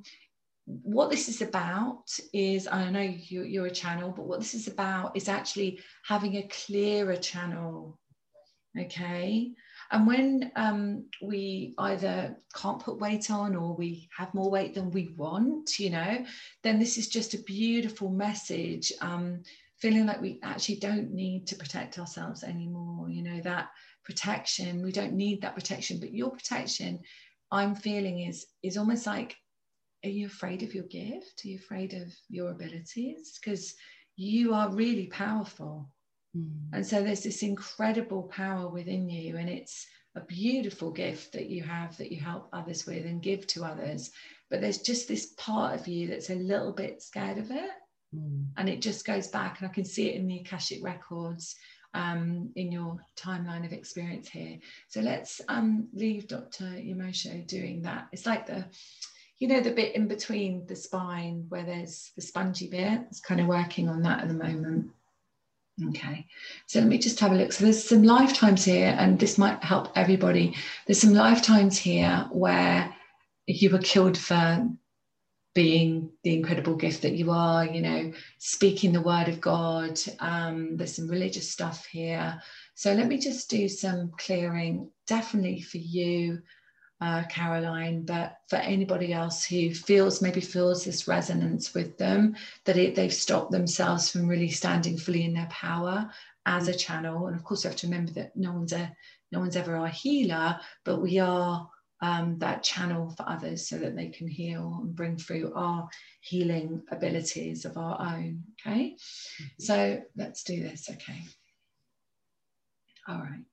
what this is about is, I know you're a channel, but what this is about is actually having a clearer channel, okay? And when we either can't put weight on, or we have more weight than we want, you know, then this is just a beautiful message, feeling like we actually don't need to protect ourselves anymore, you know, that protection, we don't need that protection. But your protection, I'm feeling, is almost like, are you afraid of your gift? Are you afraid of your abilities? Because you are really powerful. And so there's this incredible power within you, and it's a beautiful gift that you have, that you help others with and give to others. But there's just this part of you that's a little bit scared of it. And it just goes back, and I can see it in the Akashic records, in your timeline of experience here. So let's leave Dr. Yamosho doing that. It's like the, you know, the bit in between the spine where there's the spongy bit. It's kind of working on that at the moment. Okay, so let me just have a look. So there's some lifetimes here, and this might help everybody. There's some lifetimes here where you were killed for being the incredible gift that you are, you know, speaking the word of God. There's some religious stuff here. So let me just do some clearing, definitely for you, Caroline, but for anybody else who feels this resonance with them, that they've stopped themselves from really standing fully in their power as a channel. And of course, we have to remember that no one's ever our healer, but we are that channel for others so that they can heal and bring through our healing abilities of our own. Okay, so let's do this. Okay, all right.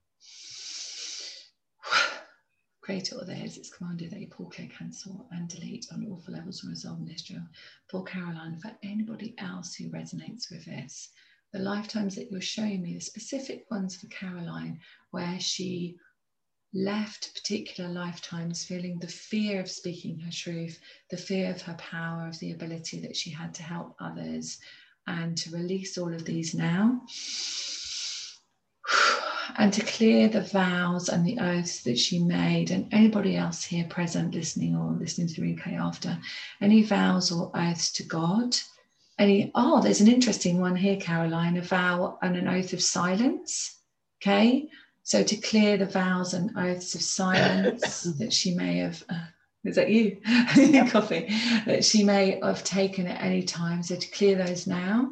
Creator or theirs, it's commanded that you pull, clear, cancel, and delete on all four levels and resolve this drill. For Caroline, for anybody else who resonates with this, the lifetimes that you're showing me, the specific ones for Caroline, where she left particular lifetimes feeling the fear of speaking her truth, the fear of her power, of the ability that she had to help others, and to release all of these now. And to clear the vows and the oaths that she made, and anybody else here present listening or listening to the replay after, any vows or oaths to God, there's an interesting one here, Caroline, a vow and an oath of silence. Okay, so to clear the vows and oaths of silence that she may have, is that you? Coffee, that she may have taken at any time. So to clear those now.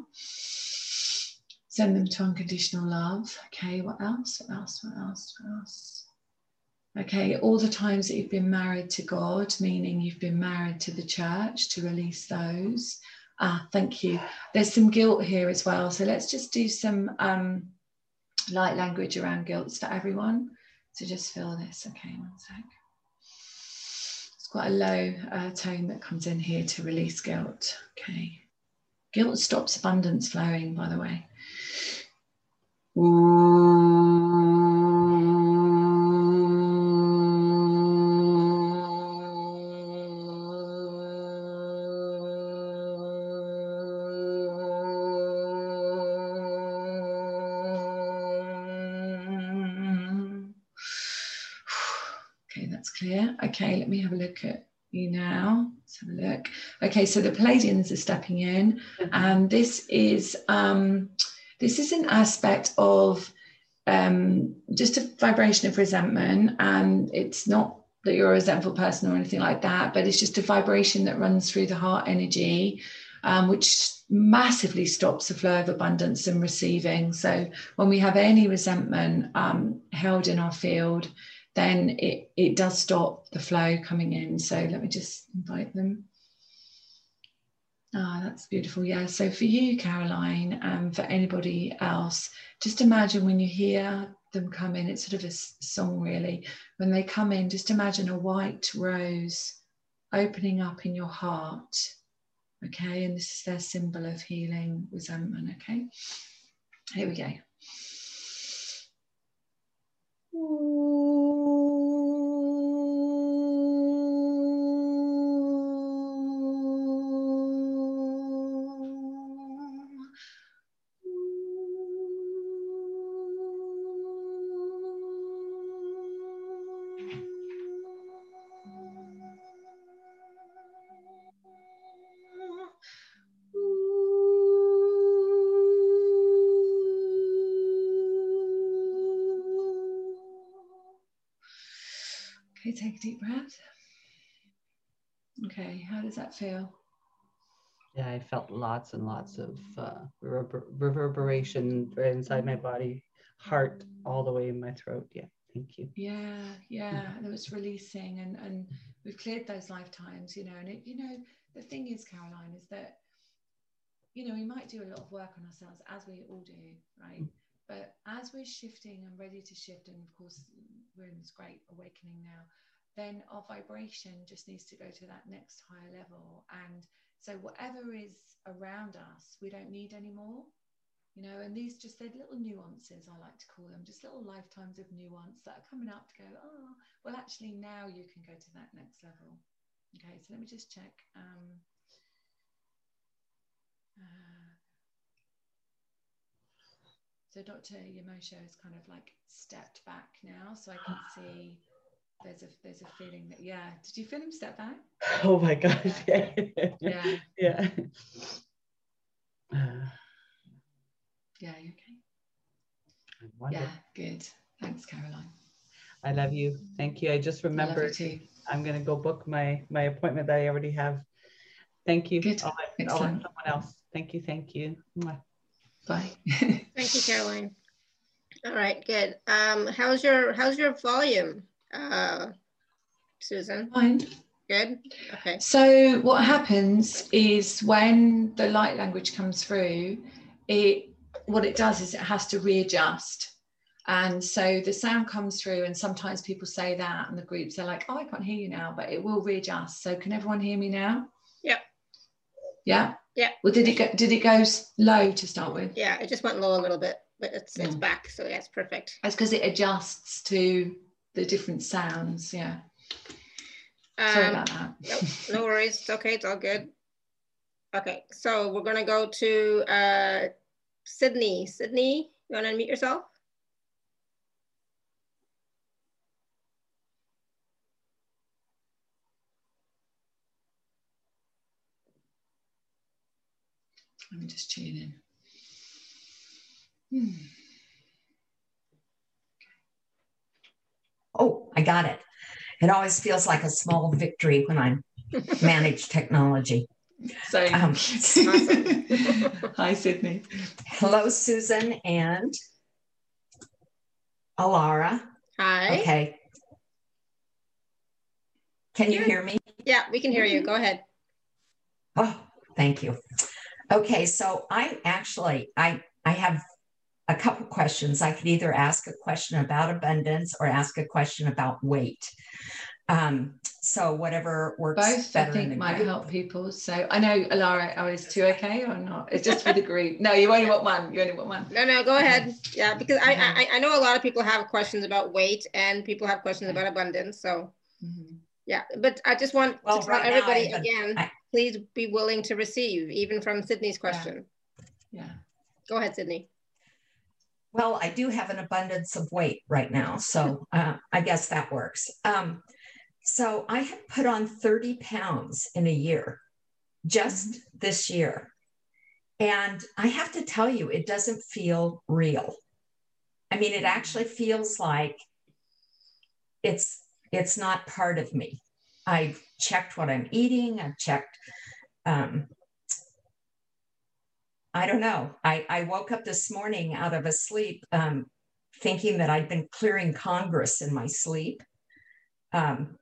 Send them to unconditional love. Okay, what else? What else? What else? What else? Okay, all the times that you've been married to God, meaning you've been married to the church, to release those. Thank you. There's some guilt here as well. So let's just do some light language around guilt for everyone. So just feel this. Okay, one sec. It's quite a low tone that comes in here to release guilt. Okay. Guilt stops abundance flowing, by the way. Okay, that's clear. Okay, let me have a look at you now. Let's have a look. Okay, so the Palladians are stepping in, and this is an aspect of just a vibration of resentment, and it's not that you're a resentful person or anything like that, but it's just a vibration that runs through the heart energy, which massively stops the flow of abundance and receiving. So when we have any resentment held in our field, then it does stop the flow coming in. So let me just invite them. Ah, that's beautiful. Yeah, so for you, Caroline, and for anybody else, just imagine when you hear them come in, it's sort of a song really. When they come in, just imagine a white rose opening up in your heart, okay? And this is their symbol of healing resentment, okay? Here we go. Ooh. Take a deep breath. Okay, how does that feel? Yeah, I felt lots and lots of reverberation right inside my body, heart, all the way in my throat. Yeah, thank you. Yeah, it was releasing, and we've cleared those lifetimes, you know. And it, you know, the thing is, Caroline, is that, you know, we might do a lot of work on ourselves, as we all do, right? But as we're shifting and ready to shift, and of course we're in this great awakening now, then our vibration just needs to go to that next higher level. And so whatever is around us, we don't need anymore, you know. And these just, they're little nuances, I like to call them, just little lifetimes of nuance that are coming up to go, oh, well, actually now you can go to that next level. Okay, so let me just check. So Dr. Yamosho has kind of like stepped back now, so I can see there's a feeling that, yeah. Did you feel him step back? Oh my gosh, yeah. Yeah. Yeah. Yeah, you okay? Yeah, good. Thanks, Caroline. I love you. Thank you. I just remembered I'm going to go book my appointment that I already have. Thank you. Good. I'll let someone else. Thank you. Thank you. Mwah. Bye. Thank you, Caroline. All right, good. How's your volume, Susan? Fine. Good. Okay. So what happens is when the light language comes through, it has to readjust. And so the sound comes through, and sometimes people say that, and the groups are like, oh, I can't hear you now, but it will readjust. So can everyone hear me now? Yep. Yeah. Yeah. Well, did it go low to start with? Yeah, it just went low a little bit, but it's back, so that's perfect. That's because it adjusts to the different sounds. Yeah. Sorry about that. Nope, no worries. It's okay. It's all good. Okay, so we're gonna go to Sydney. Sydney, you want to unmute yourself? Let me just tune in. Oh, I got it. It always feels like a small victory when I manage technology. So, awesome. Hi, Sydney. Hello, Susan and Alara. Hi. Okay. Can you hear me? Yeah, we can hear you. Go ahead. Oh, thank you. Okay, so I have a couple questions. I could either ask a question about abundance or ask a question about weight. So whatever works both, better I think, might group. Help people. So I know, Alara, I was too okay or not? It's just for the group. No, you only want one. You only want one. No, go ahead. Yeah, because I know a lot of people have questions about weight, and people have questions about abundance. So yeah, but I just want to tell everybody again. Please be willing to receive, even from Sydney's question. Yeah. Go ahead, Sydney. Well, I do have an abundance of weight right now, so I guess that works. So I have put on 30 pounds in a year, just this year. And I have to tell you, it doesn't feel real. I mean, it actually feels like it's not part of me. I've checked what I'm eating. I've checked, I don't know. I woke up this morning out of a sleep thinking that I'd been clearing Congress in my sleep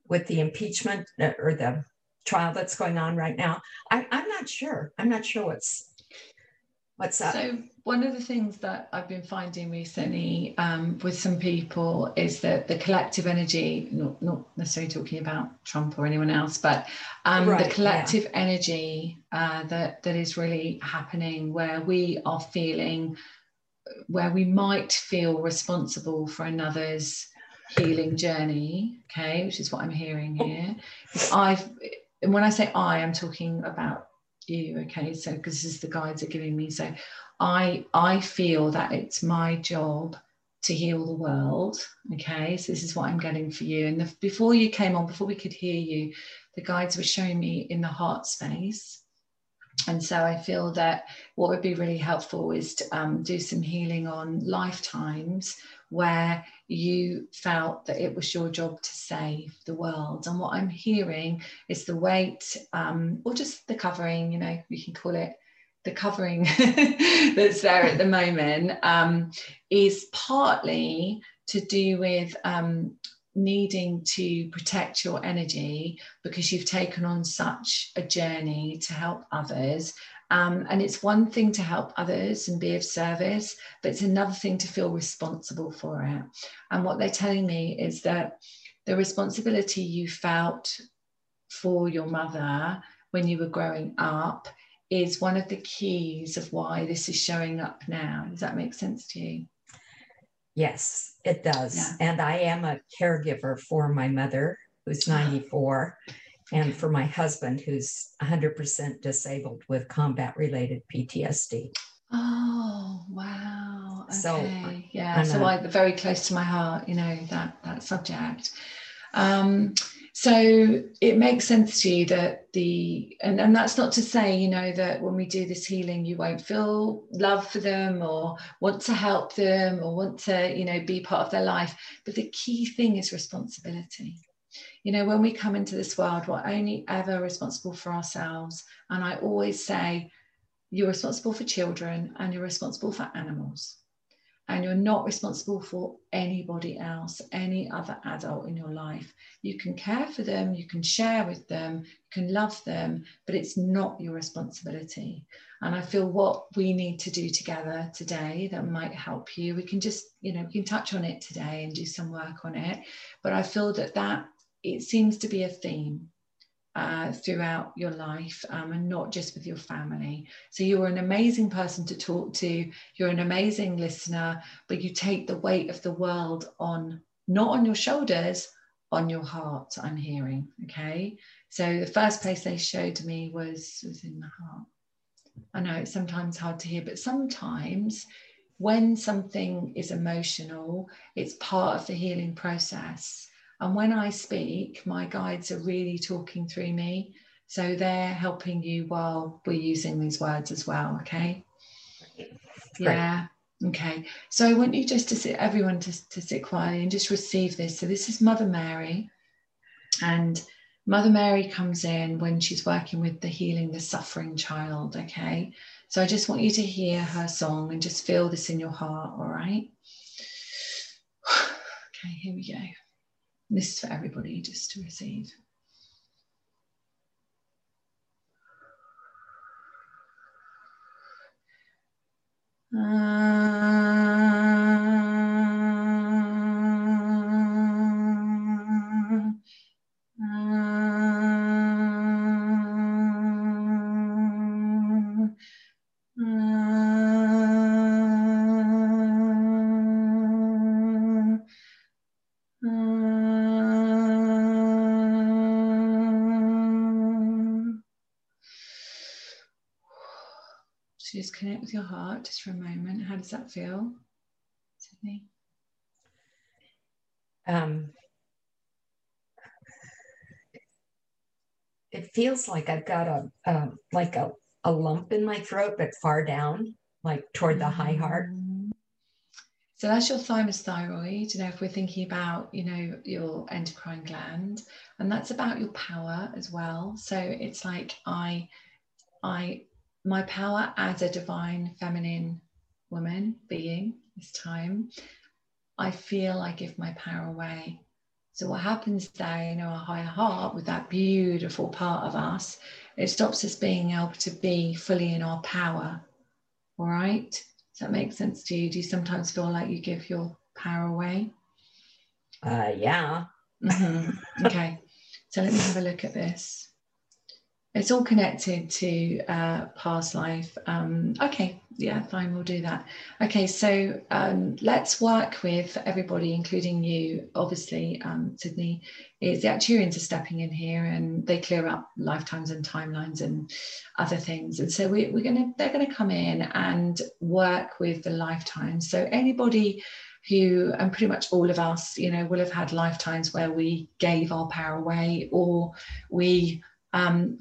with the impeachment or the trial that's going on right now. I'm not sure. I'm not sure what's up. So one of the things that I've been finding recently with some people is that the collective energy, not necessarily talking about Trump or anyone else, but the collective energy that is really happening, where we are feeling, where we might feel responsible for another's healing journey, okay, which is what I'm hearing here. And when I say I'm talking about you, okay, so because this is the guides are giving me, so I feel that it's my job to heal the world, okay, so this is what I'm getting for you. And before you came on, before we could hear you, the guides were showing me in the heart space, and so I feel that what would be really helpful is to do some healing on lifetimes where you felt that it was your job to save the world. And what I'm hearing is the weight, or just the covering, you know, we can call it the covering that's there at the moment, is partly to do with needing to protect your energy because you've taken on such a journey to help others. And it's one thing to help others and be of service, but it's another thing to feel responsible for it. And what they're telling me is that the responsibility you felt for your mother when you were growing up is one of the keys of why this is showing up now. Does that make sense to you? Yes, it does. Yeah. And I am a caregiver for my mother, who's 94. And for my husband, who's 100% disabled with combat-related PTSD. Oh, wow. Okay. So yeah, so like very close to my heart, you know, that subject. So it makes sense to you that and that's not to say, you know, that when we do this healing, you won't feel love for them or want to help them or want to, you know, be part of their life. But the key thing is responsibility. You know, when we come into this world, we're only ever responsible for ourselves. And I always say, you're responsible for children and you're responsible for animals. And you're not responsible for anybody else, any other adult in your life. You can care for them, you can share with them, you can love them, but it's not your responsibility. And I feel what we need to do together today that might help you, we can just, you know, we can touch on it today and do some work on it. But I feel that it seems to be a theme throughout your life, and not just with your family. So you are an amazing person to talk to, you're an amazing listener, but you take the weight of the world on, not on your shoulders, on your heart, I'm hearing, okay? So the first place they showed me was in the heart. I know it's sometimes hard to hear, but sometimes when something is emotional, it's part of the healing process. And when I speak, my guides are really talking through me. So they're helping you while we're using these words as well, okay? Yeah, okay. So I want you just to sit, everyone to sit quietly and just receive this. So this is Mother Mary. And Mother Mary comes in when she's working with the healing, the suffering child, okay? So I just want you to hear her song and just feel this in your heart, all right? Okay, here we go. This is for everybody just to receive. Just connect with your heart just for a moment. How does that feel, Sydney? It feels like I've got a lump in my throat, but far down, like toward the high heart. So that's your thymus thyroid, you know, if we're thinking about, you know, your endocrine gland, and that's about your power as well. So it's like my power as a divine feminine woman being this time, I feel I give my power away. So what happens there, you know, our higher heart with that beautiful part of us, it stops us being able to be fully in our power. All right, does that make sense to you? Do you sometimes feel like you give your power away? Yeah. Mm-hmm. Okay, so let me have a look at this. It's all connected to past life. Okay, yeah, fine, we'll do that. Okay, so let's work with everybody, including you, obviously, Sydney. Is the Arcturians are stepping in here and they clear up lifetimes and timelines and other things. And so they're gonna come in and work with the lifetimes. So anybody who, and pretty much all of us, you know, will have had lifetimes where we gave our power away or we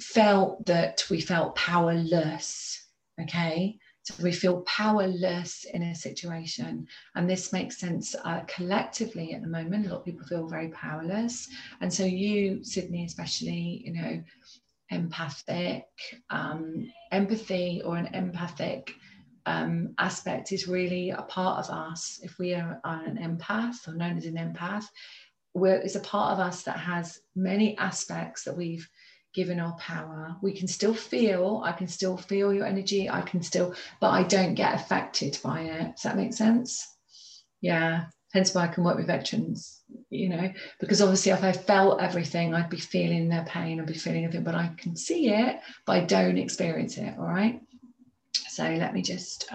felt that we felt powerless, okay? So we feel powerless in a situation. And this makes sense collectively at the moment. A lot of people feel very powerless. And so you, Sydney, especially, you know, empathy or an empathic aspect is really a part of us. If we are an empath or known as an empath, it's a part of us that has many aspects that we've given our power. We can still feel, I can still feel your energy, I can still, but I don't get affected by it. Does that make sense? Yeah, hence why I can work with veterans, you know, because obviously if I felt everything, I'd be feeling their pain, I'd be feeling everything, but I can see it, but I don't experience it, all right? So let me just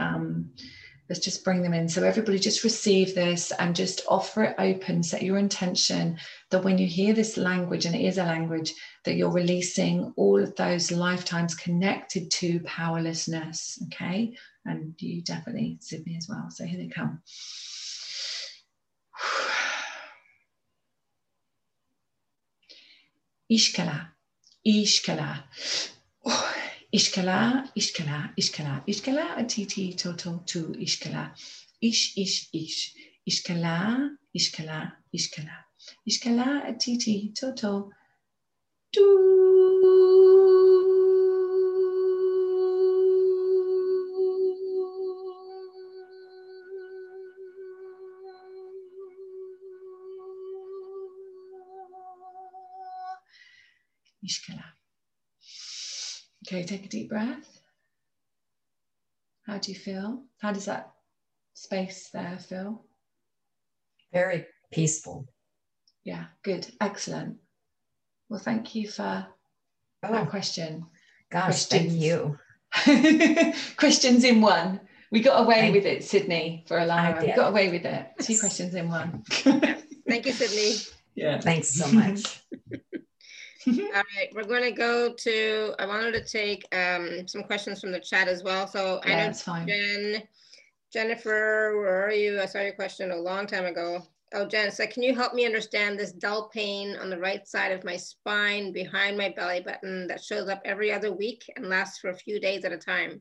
Let's just bring them in. So everybody just receive this and just offer it open. Set your intention that when you hear this language, and it is a language, that you're releasing all of those lifetimes connected to powerlessness. Okay. And you definitely, Sydney, as well. So here they come. Ishkala, Ishkala. Ishkala, Ishkala, Ishkala, Ishkala, Atiti, Toto, Tu, Ishkala, Ish, Ish, Ish, Ishkala, Ishkala, Ishkala, Ishkala, Atiti, Toto, Tu. Ishkala. Okay, take a deep breath. How do you feel? How does that space there feel? Very peaceful. Yeah, good. Excellent. Well, thank you for that question. Gosh, thank you. Questions in one. We got away with it, Sydney, for Alara. We got away with it. 2 questions in one. Thank you, Sydney. Yeah. Thanks so much. All right, we're going to go to, I wanted to take some questions from the chat as well. So yeah, I know that's fine. Jennifer, where are you? I saw your question a long time ago. Oh, Jen said, can you help me understand this dull pain on the right side of my spine behind my belly button that shows up every other week and lasts for a few days at a time?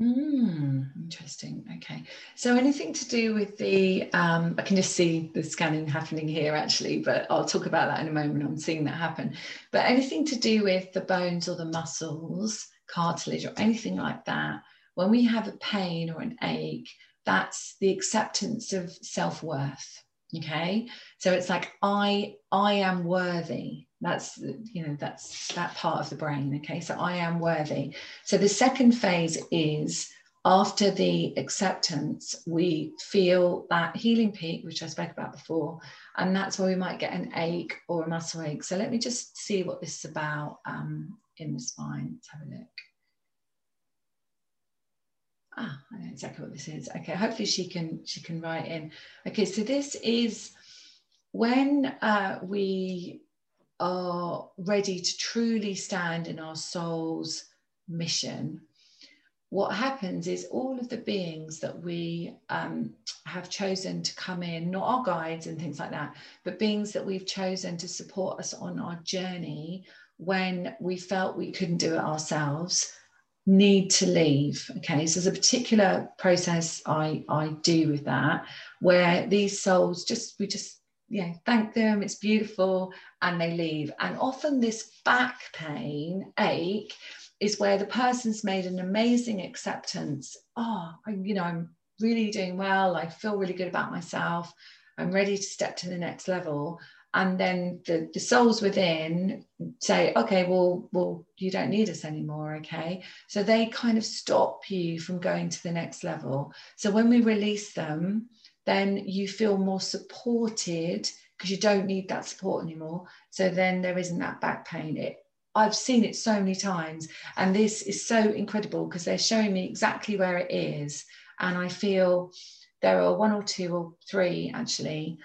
Interesting. Okay, so anything to do with the I can just see the scanning happening here actually, but I'll talk about that in a moment. I'm seeing that happen, but anything to do with the bones or the muscles, cartilage or anything like that, when we have a pain or an ache, that's the acceptance of self-worth. Okay, so it's like I am worthy. That's, you know, that's that part of the brain. Okay, so I am worthy. So the second phase is after the acceptance, we feel that healing peak, which I spoke about before, and that's where we might get an ache or a muscle ache. So let me just see what this is about in the spine. Let's have a look. Ah, I know exactly what this is. Okay, hopefully she can write in. Okay, so this is when we are ready to truly stand in our soul's mission. What happens is all of the beings that we have chosen to come in, not our guides and things like that, but beings that we've chosen to support us on our journey when we felt we couldn't do it ourselves, need to leave. Okay, so there's a particular process I do with that, where these souls just yeah, thank them, it's beautiful, and they leave. And often this back pain, ache, is where the person's made an amazing acceptance. Oh, I'm really doing well, I feel really good about myself, I'm ready to step to the next level. And then the souls within say, okay, well, you don't need us anymore, okay? So they kind of stop you from going to the next level. So when we release them, then you feel more supported because you don't need that support anymore. So then there isn't that back pain. I've seen it so many times, and this is so incredible because they're showing me exactly where it is. And I feel there are 1 or 2 or 3 actually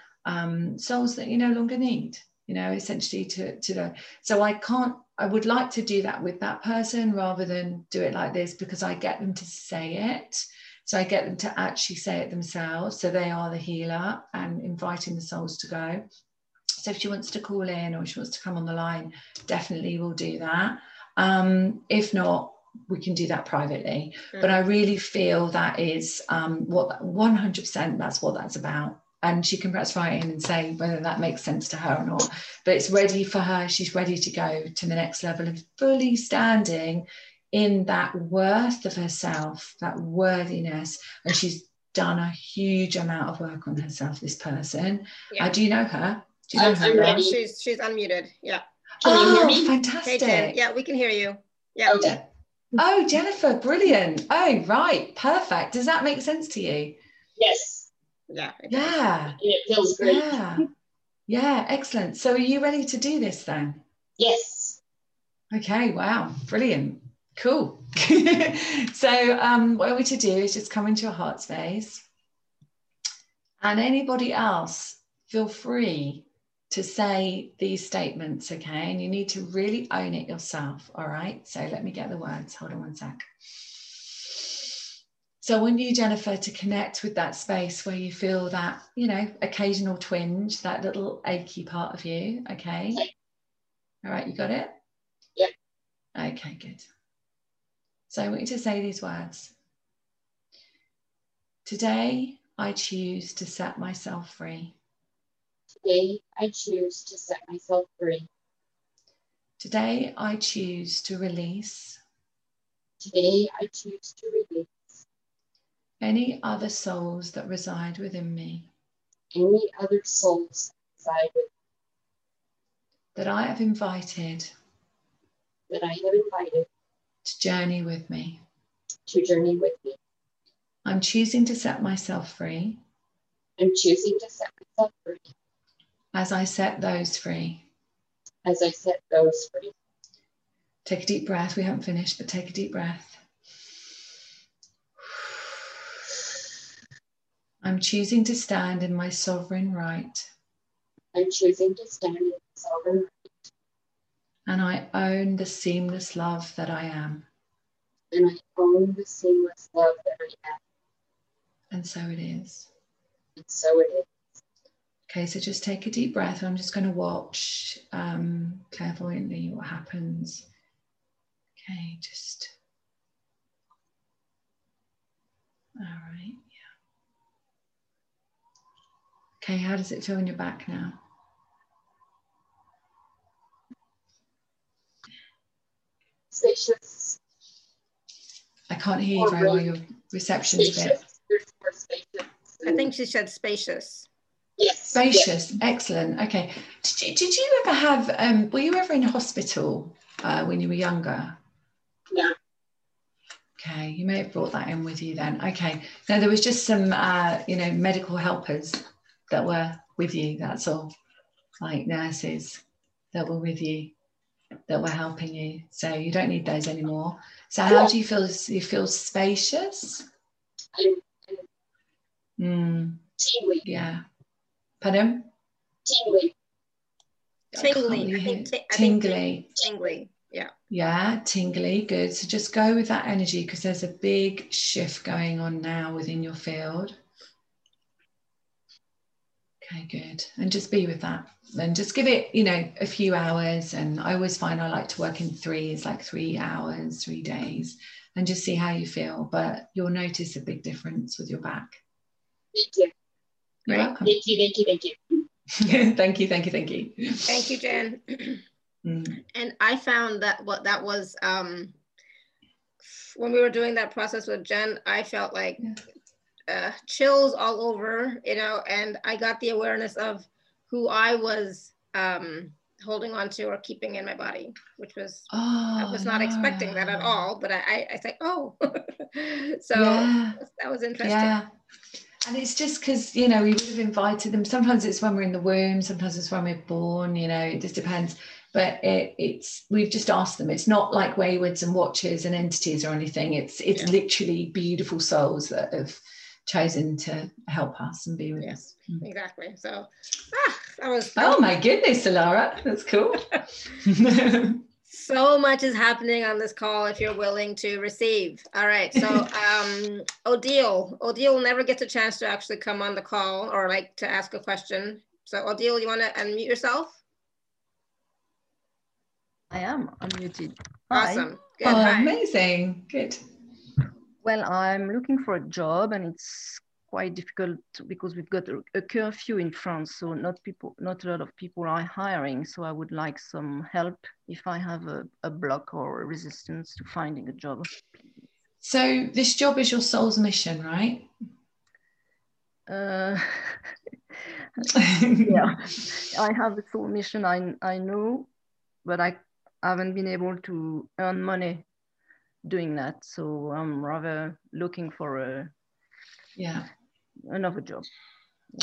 souls that you no longer need, essentially to the. So I would like to do that with that person rather than do it like this, because I get them to say it. So I get them to actually say it themselves. So they are the healer and inviting the souls to go. So if she wants to call in or she wants to come on the line, definitely we'll do that. If not, we can do that privately. Mm. But I really feel that is what 100% that's what that's about. And she can perhaps write in and say whether that makes sense to her or not. But it's ready for her. She's ready to go to the next level of fully standing in that worth of herself, that worthiness. And she's done a huge amount of work on herself, this person. Yeah. Do you know her? Do you know her? She's unmuted, yeah. Can you hear me? Fantastic. Hey, yeah, we can hear you. Yeah. Okay. Oh, Jennifer, brilliant. Oh, right, perfect. Does that make sense to you? Yes. Yeah. Yeah. It feels great. Yeah. Yeah, excellent. So are you ready to do this then? Yes. Okay, wow, brilliant. Cool. So what are we to do is just come into your heart space. And anybody else, feel free to say these statements, okay? And you need to really own it yourself, all right? So let me get the words. Hold on one sec. So I want you, Jennifer, to connect with that space where you feel that, you know, occasional twinge, that little achy part of you, okay? Yeah. All right, you got it? Yeah. Okay, good. So I want you to say these words. Today, I choose to set myself free. Today, I choose to set myself free. Today, I choose to release. Today, I choose to release. Any other souls that reside within me. Any other souls that reside within me. That I have invited. That I have invited. To journey with me. To journey with me. I'm choosing to set myself free. I'm choosing to set myself free. As I set those free. As I set those free. Take a deep breath. We haven't finished, but take a deep breath. I'm choosing to stand in my sovereign right. I'm choosing to stand in my sovereign right. And I own the seamless love that I am. And I own the seamless love that I am. And so it is. And so it is. Okay, so just take a deep breath. I'm just going to watch clairvoyantly what happens. Okay, just... All right. Okay, how does it feel in your back now? Spacious. I can't hear you very well. Your reception's bad. I think she said spacious. Yes. Spacious. Yes. Excellent. Okay. Did you ever have? Were you ever in hospital when you were younger? No. Okay, you may have brought that in with you then. Okay. No, there was just some, you know, medical helpers that were with you, that's all, like nurses that were with you, that were helping you. So you don't need those anymore. So how do you feel? You feel spacious? Tingly. Yeah. Pardon? Tingly. Tingly. I think tingly. Yeah. Yeah, tingly. Good. So just go with that energy because there's a big shift going on now within your field. Okay, good. And just be with that. And just give it, you know, a few hours. And I always find I like to work in threes, like 3 hours, 3 days, and just see how you feel. But you'll notice a big difference with your back. Thank you. You're welcome. Thank you, thank you, thank you. Thank you, thank you, thank you. Thank you, Jen. And I found that what that was, when we were doing that process with Jen, I felt like... Yeah. Chills all over, you know, and I got the awareness of who I was holding on to or keeping in my body, which was, I was not expecting that at all, but I was like, oh, so yeah. That was interesting. Yeah. And it's just because, you know, we would have invited them. Sometimes it's when we're in the womb, sometimes it's when we're born, you know, it just depends. But it's we've just asked them. It's not like waywards and watchers and entities or anything. It's literally beautiful souls that have chosen to help us and be with us. Exactly. So that was fun. Oh my goodness, Alara, that's cool. So much is happening on this call if you're willing to receive. All right, so Odile never gets a chance to actually come on the call or like to ask a question. So Odile, you want to unmute yourself? I am unmuted. Hi. Awesome. Good. Oh, hi. Amazing. Good. Well, I'm looking for a job and it's quite difficult because we've got a curfew in France, so not a lot of people are hiring. So I would like some help if I have a block or a resistance to finding a job. So this job is your soul's mission, right? Yeah, I have a soul mission, I know, but I haven't been able to earn money doing that, so I'm rather looking for another job.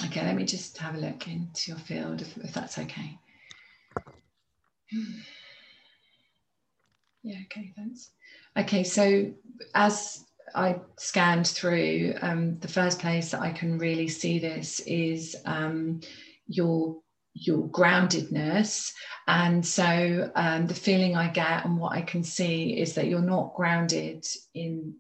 Okay, let me just have a look into your field if that's okay. Yeah, okay, thanks. Okay, so as I scanned through, the first place that I can really see this is your groundedness. And so the feeling I get and what I can see is that you're not grounded in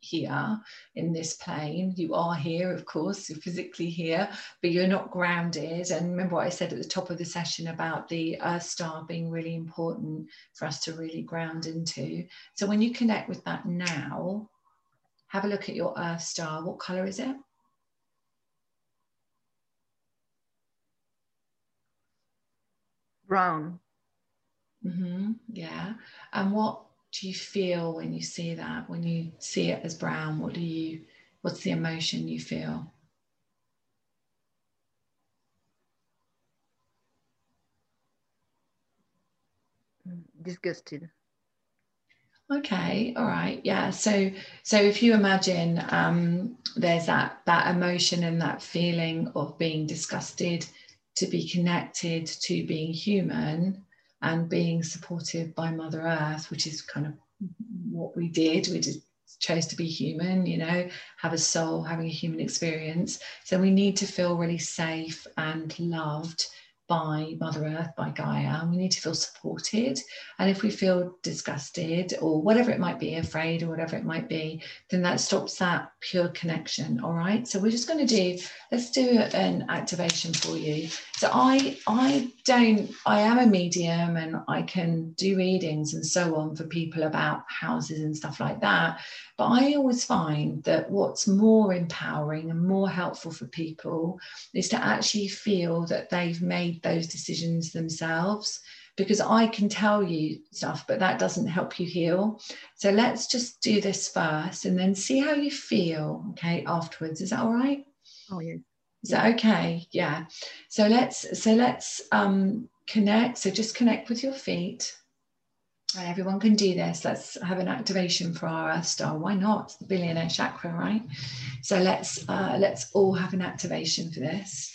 here, in this plane. You are here, of course, you're physically here, but you're not grounded. And remember what I said at the top of the session about the Earth Star being really important for us to really ground into. So when you connect with that now, have a look at your Earth Star. What color is it? Brown. Mm-hmm. Yeah. And what do you feel when you see that? When you see it as brown, what's the emotion you feel? Disgusted. Okay, all right, yeah. So if you imagine there's that emotion and that feeling of being disgusted, to be connected to being human and being supported by Mother Earth, which is kind of what we did. We just chose to be human, you know, have a soul, having a human experience. So we need to feel really safe and loved by Mother Earth, by Gaia. We need to feel supported. And if we feel disgusted or whatever it might be, afraid or whatever it might be, then that stops that pure connection. All right. So we're just going to let's do an activation for you. So I am a medium and I can do readings and so on for people about houses and stuff like that. But I always find that what's more empowering and more helpful for people is to actually feel that they've made those decisions themselves, because I can tell you stuff, but that doesn't help you heal. So let's just do this first and then see how you feel, okay, afterwards. Is that all right? Oh, yeah. Is that okay? Yeah. So let's connect. So just connect with your feet. And everyone can do this. Let's have an activation for our Earth Star. Why not? It's the billionaire chakra, right? So let's all have an activation for this.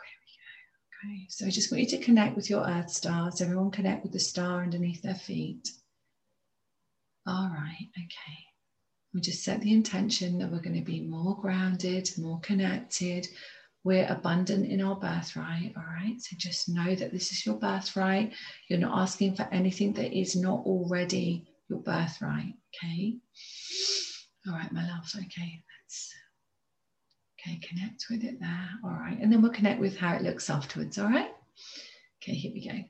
Here we go. Okay. So I just want you to connect with your Earth Stars. Everyone connect with the star underneath their feet. All right. Okay. We just set the intention that we're going to be more grounded, more connected. We're abundant in our birthright, all right? So just know that this is your birthright. You're not asking for anything that is not already your birthright, okay? All right, my love, okay, connect with it there, all right? And then we'll connect with how it looks afterwards, all right? Okay, here we go.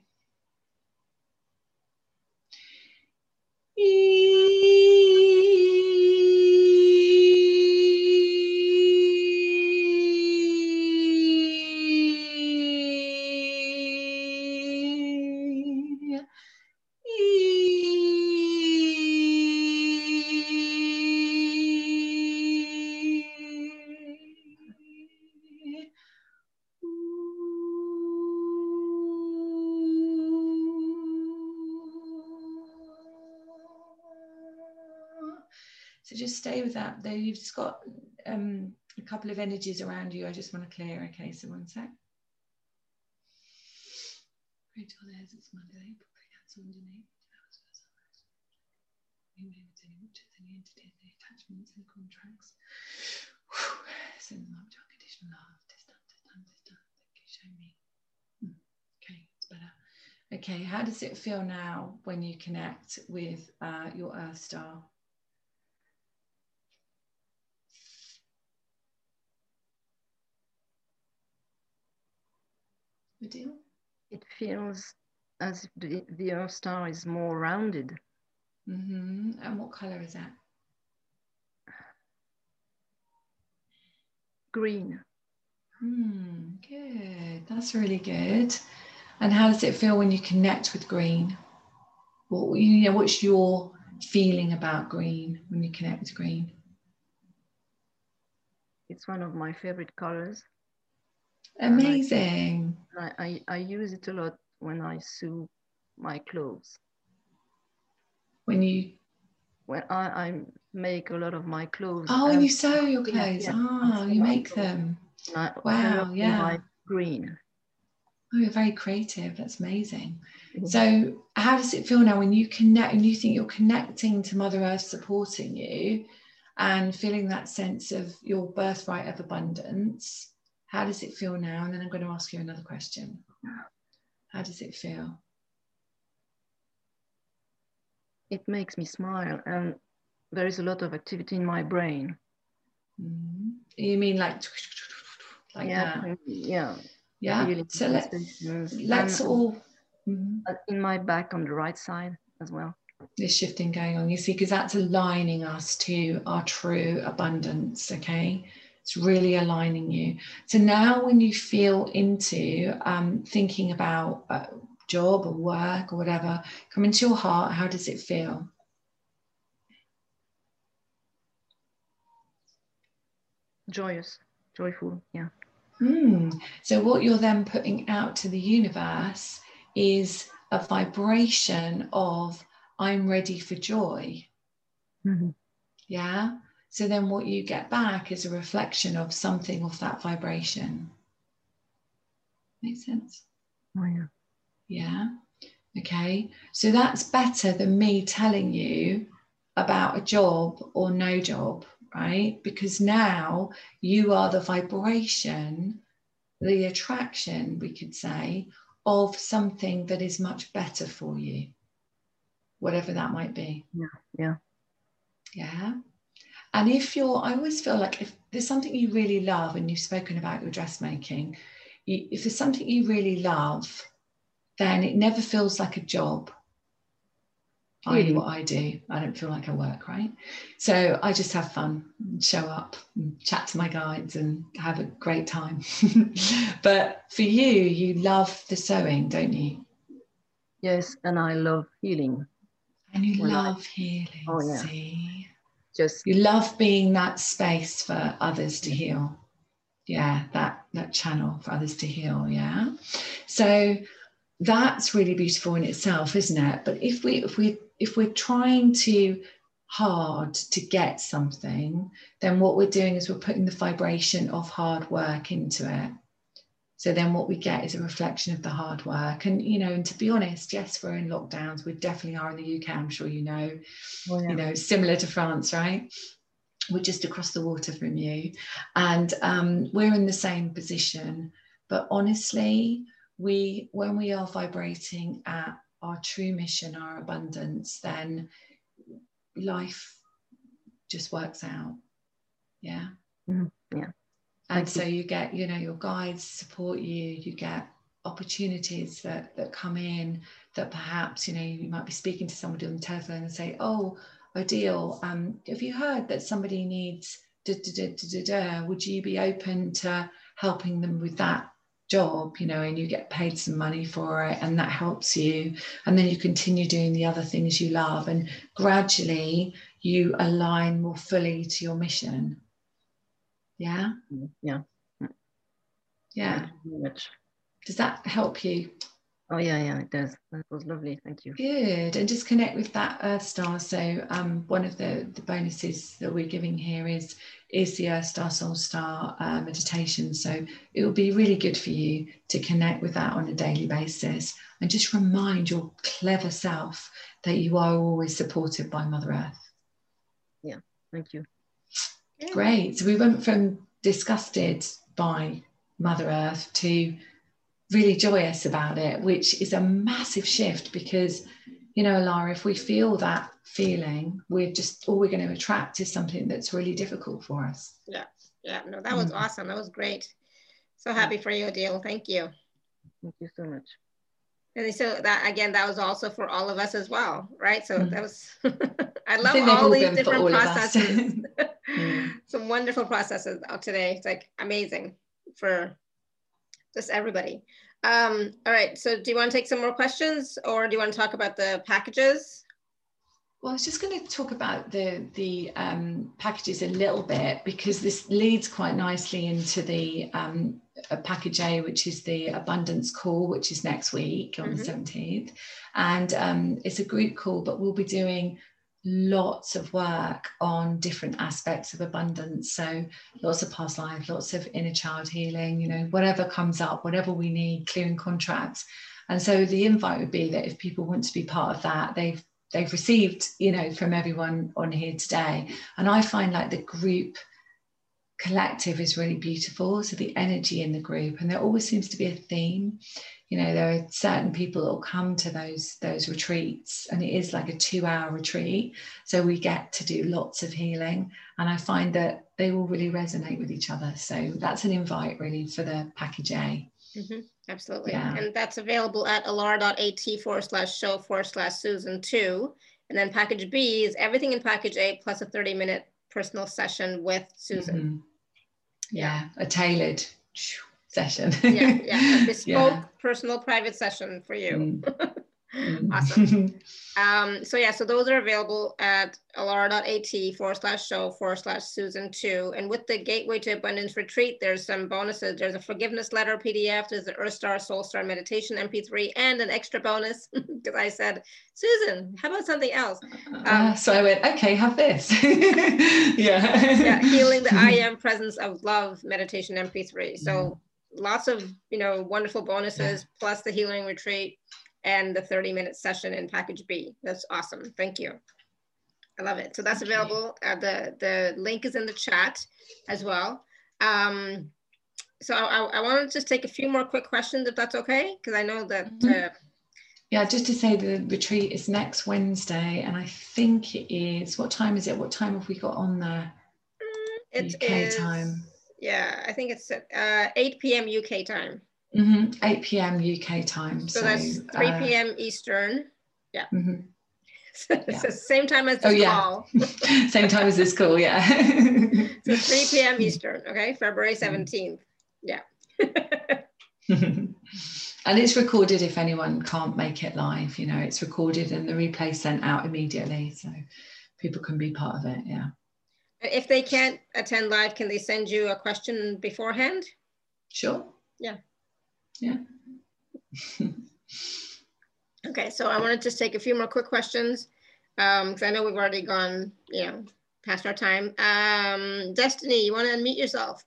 Though you've just got a couple of energies around you. I just want to clear. Okay, so one sec. Great, all theirs. It's Monday. Put my hands underneath. We may have to the entity and the attachments and contracts. Send them up to unconditional love. This time. Thank you. Show me. Okay, it's better. Okay, how does it feel now when you connect with your Earth Star? Deal? It feels as if the Earth Star is more rounded. Mm-hmm. And what color is that? Green. Good. That's really good. And how does it feel when you connect with green? Well, you know, what's your feeling about green when you connect with green? It's one of my favorite colors. Amazing. I use it a lot when I sew my clothes. When I make a lot of my clothes. Oh, and you sew your clothes. Yeah, you make them. Wow, yeah. Green. Oh, you're very creative. That's amazing. Mm-hmm. So how does it feel now when you connect and you think you're connecting to Mother Earth, supporting you and feeling that sense of your birthright of abundance? How does it feel now? And then I'm going to ask you another question. How does it feel? It makes me smile, and there is a lot of activity in my brain. Mm-hmm. You mean like yeah, that? Yeah. Yeah. Really, so let's all in my back on the right side as well. This shifting going on, you see, because that's aligning us to our true abundance. Okay, it's really aligning you. So now, when you feel into thinking about a job or work or whatever, come into your heart. How does it feel? Joyous, joyful, yeah. So what you're then putting out to the universe is a vibration of I'm ready for joy. Mm-hmm. Yeah. So then what you get back is a reflection of something of that vibration. Make sense? Oh, yeah. Yeah. Okay. So that's better than me telling you about a job or no job. Right? Because now you are the vibration, the attraction, we could say, of something that is much better for you, whatever that might be. Yeah. Yeah. Yeah. And if you're, I always feel like if there's something you really love, and you've spoken about your dressmaking, if there's something you really love, then it never feels like a job. I do what I do. I don't feel like I work, right? So I just have fun, show up, and chat to my guides and have a great time. But for you, you love the sewing, don't you? Yes, and I love healing. And you love healing, oh, yeah. See? You love being that space for others to heal. Yeah, that channel for others to heal, yeah? So that's really beautiful in itself, isn't it? But if we're trying too hard to get something, then what we're doing is we're putting the vibration of hard work into it. So then what we get is a reflection of the hard work. And, you know, and to be honest, yes, we're in lockdowns. We definitely are in the UK, I'm sure you know, well, yeah. You know, similar to France, right? We're just across the water from you. And we're in the same position. But honestly, when we are vibrating at our true mission, our abundance, then life just works out. Yeah. Mm-hmm. Yeah. And so you get, you know, your guides support you, you get opportunities that come in that perhaps, you know, you might be speaking to somebody on the telephone and say, oh, Odile, have you heard that somebody needs da, da, da, da, da, da? Would you be open to helping them with that job, you know, and you get paid some money for it, and that helps you, and then you continue doing the other things you love, and gradually you align more fully to your mission. Yeah. Yeah. Yeah. Does that help you? Oh yeah, yeah, it does. That was lovely, thank you. Good. And just connect with that Earth Star. So one of the bonuses that we're giving here is the Earth Star, Soul Star meditation. So it will be really good for you to connect with that on a daily basis, and just remind your clever self that you are always supported by Mother Earth. Yeah, thank you. Great. So we went from disgusted by Mother Earth to really joyous about it, which is a massive shift, because, you know, Alara, if we feel that feeling, we're just, all we're going to attract is something that's really difficult for us. Yeah. Yeah. No, that was awesome. That was great. So happy for you, Odile. Thank you. Thank you so much. And so that, again, that was also for all of us as well, right? So that was, I love all these different processes. Some wonderful processes out today. It's like amazing for just everybody. All right, so do you want to take some more questions, or do you want to talk about the packages? Well, I was just going to talk about the packages a little bit, because this leads quite nicely into the package A, which is the abundance call, which is next week on the 17th. And it's a group call, but we'll be doing lots of work on different aspects of abundance. So lots of past life, lots of inner child healing, you know, whatever comes up, whatever we need, clearing contracts. And so the invite would be that if people want to be part of that, they've received, you know, from everyone on here today. And I find like the group collective is really beautiful. So the energy in the group, and there always seems to be a theme. You know, there are certain people that will come to those retreats, and it is like a 2-hour retreat. So we get to do lots of healing, and I find that they all really resonate with each other. So that's an invite really for the package A. Mm-hmm. Absolutely. Yeah. And that's available at alara.at/show/Susan2. And then package B is everything in package A plus a 30-minute personal session with Susan. Mm-hmm. Yeah, a tailored session. Yeah, a bespoke personal private session for you. Mm. Awesome. So those are available at alara.at/show/Susan2. And with the Gateway to Abundance retreat, there's some bonuses. There's a forgiveness letter PDF, there's the Earth Star, Soul Star meditation MP3, and an extra bonus because I said, Susan, how about something else? So I went, okay, have this. yeah, healing the I am presence of love meditation MP3. So lots of, you know, wonderful bonuses, plus the healing retreat and the 30-minute session in package B. That's awesome, thank you. I love it. So that's available, the link is in the chat as well. So I wanted to just take a few more quick questions, if that's okay, because I know that. Yeah, just to say the retreat is next Wednesday, and I think it is, what time is it? What time have we got on there? It is UK time. Yeah, I think it's 8 p.m. UK time. Mm-hmm. 8 p.m. UK time. So that's 3 p.m. Eastern. Yeah. Mm-hmm. So same time as this call. Same time as this call, yeah. So 3 p.m. Eastern, okay? February 17th. Yeah. And it's recorded if anyone can't make it live, you know, it's recorded and the replay sent out immediately. So people can be part of it, yeah. If they can't attend live, can they send you a question beforehand? Sure. Yeah. Yeah. Okay, so I want to just take a few more quick questions because I know we've already gone, you know, past our time. Destiny, you want to unmute yourself?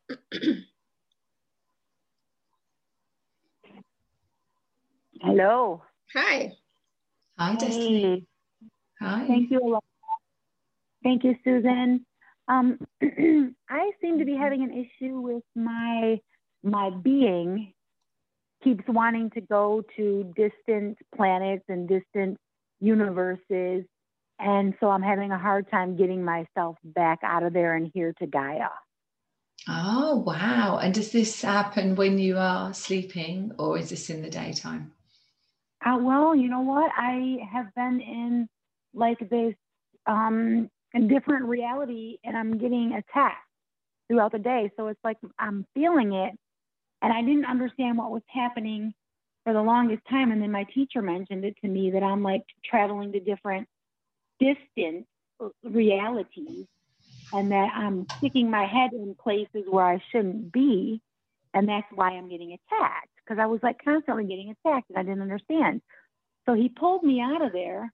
Hello. Hi. Hi, Destiny. Hi. Thank you a lot. Thank you, Susan. I seem to be having an issue with my being. Keeps wanting to go to distant planets and distant universes. And so I'm having a hard time getting myself back out of there and here to Gaia. Oh, wow. And does this happen when you are sleeping, or is this in the daytime? Well, you know what? I have been in like this different reality, and I'm getting attacked throughout the day. So it's like I'm feeling it. And I didn't understand what was happening for the longest time. And then my teacher mentioned it to me that I'm like traveling to different distant realities, and that I'm sticking my head in places where I shouldn't be. And that's why I'm getting attacked, because I was like constantly getting attacked and I didn't understand. So he pulled me out of there.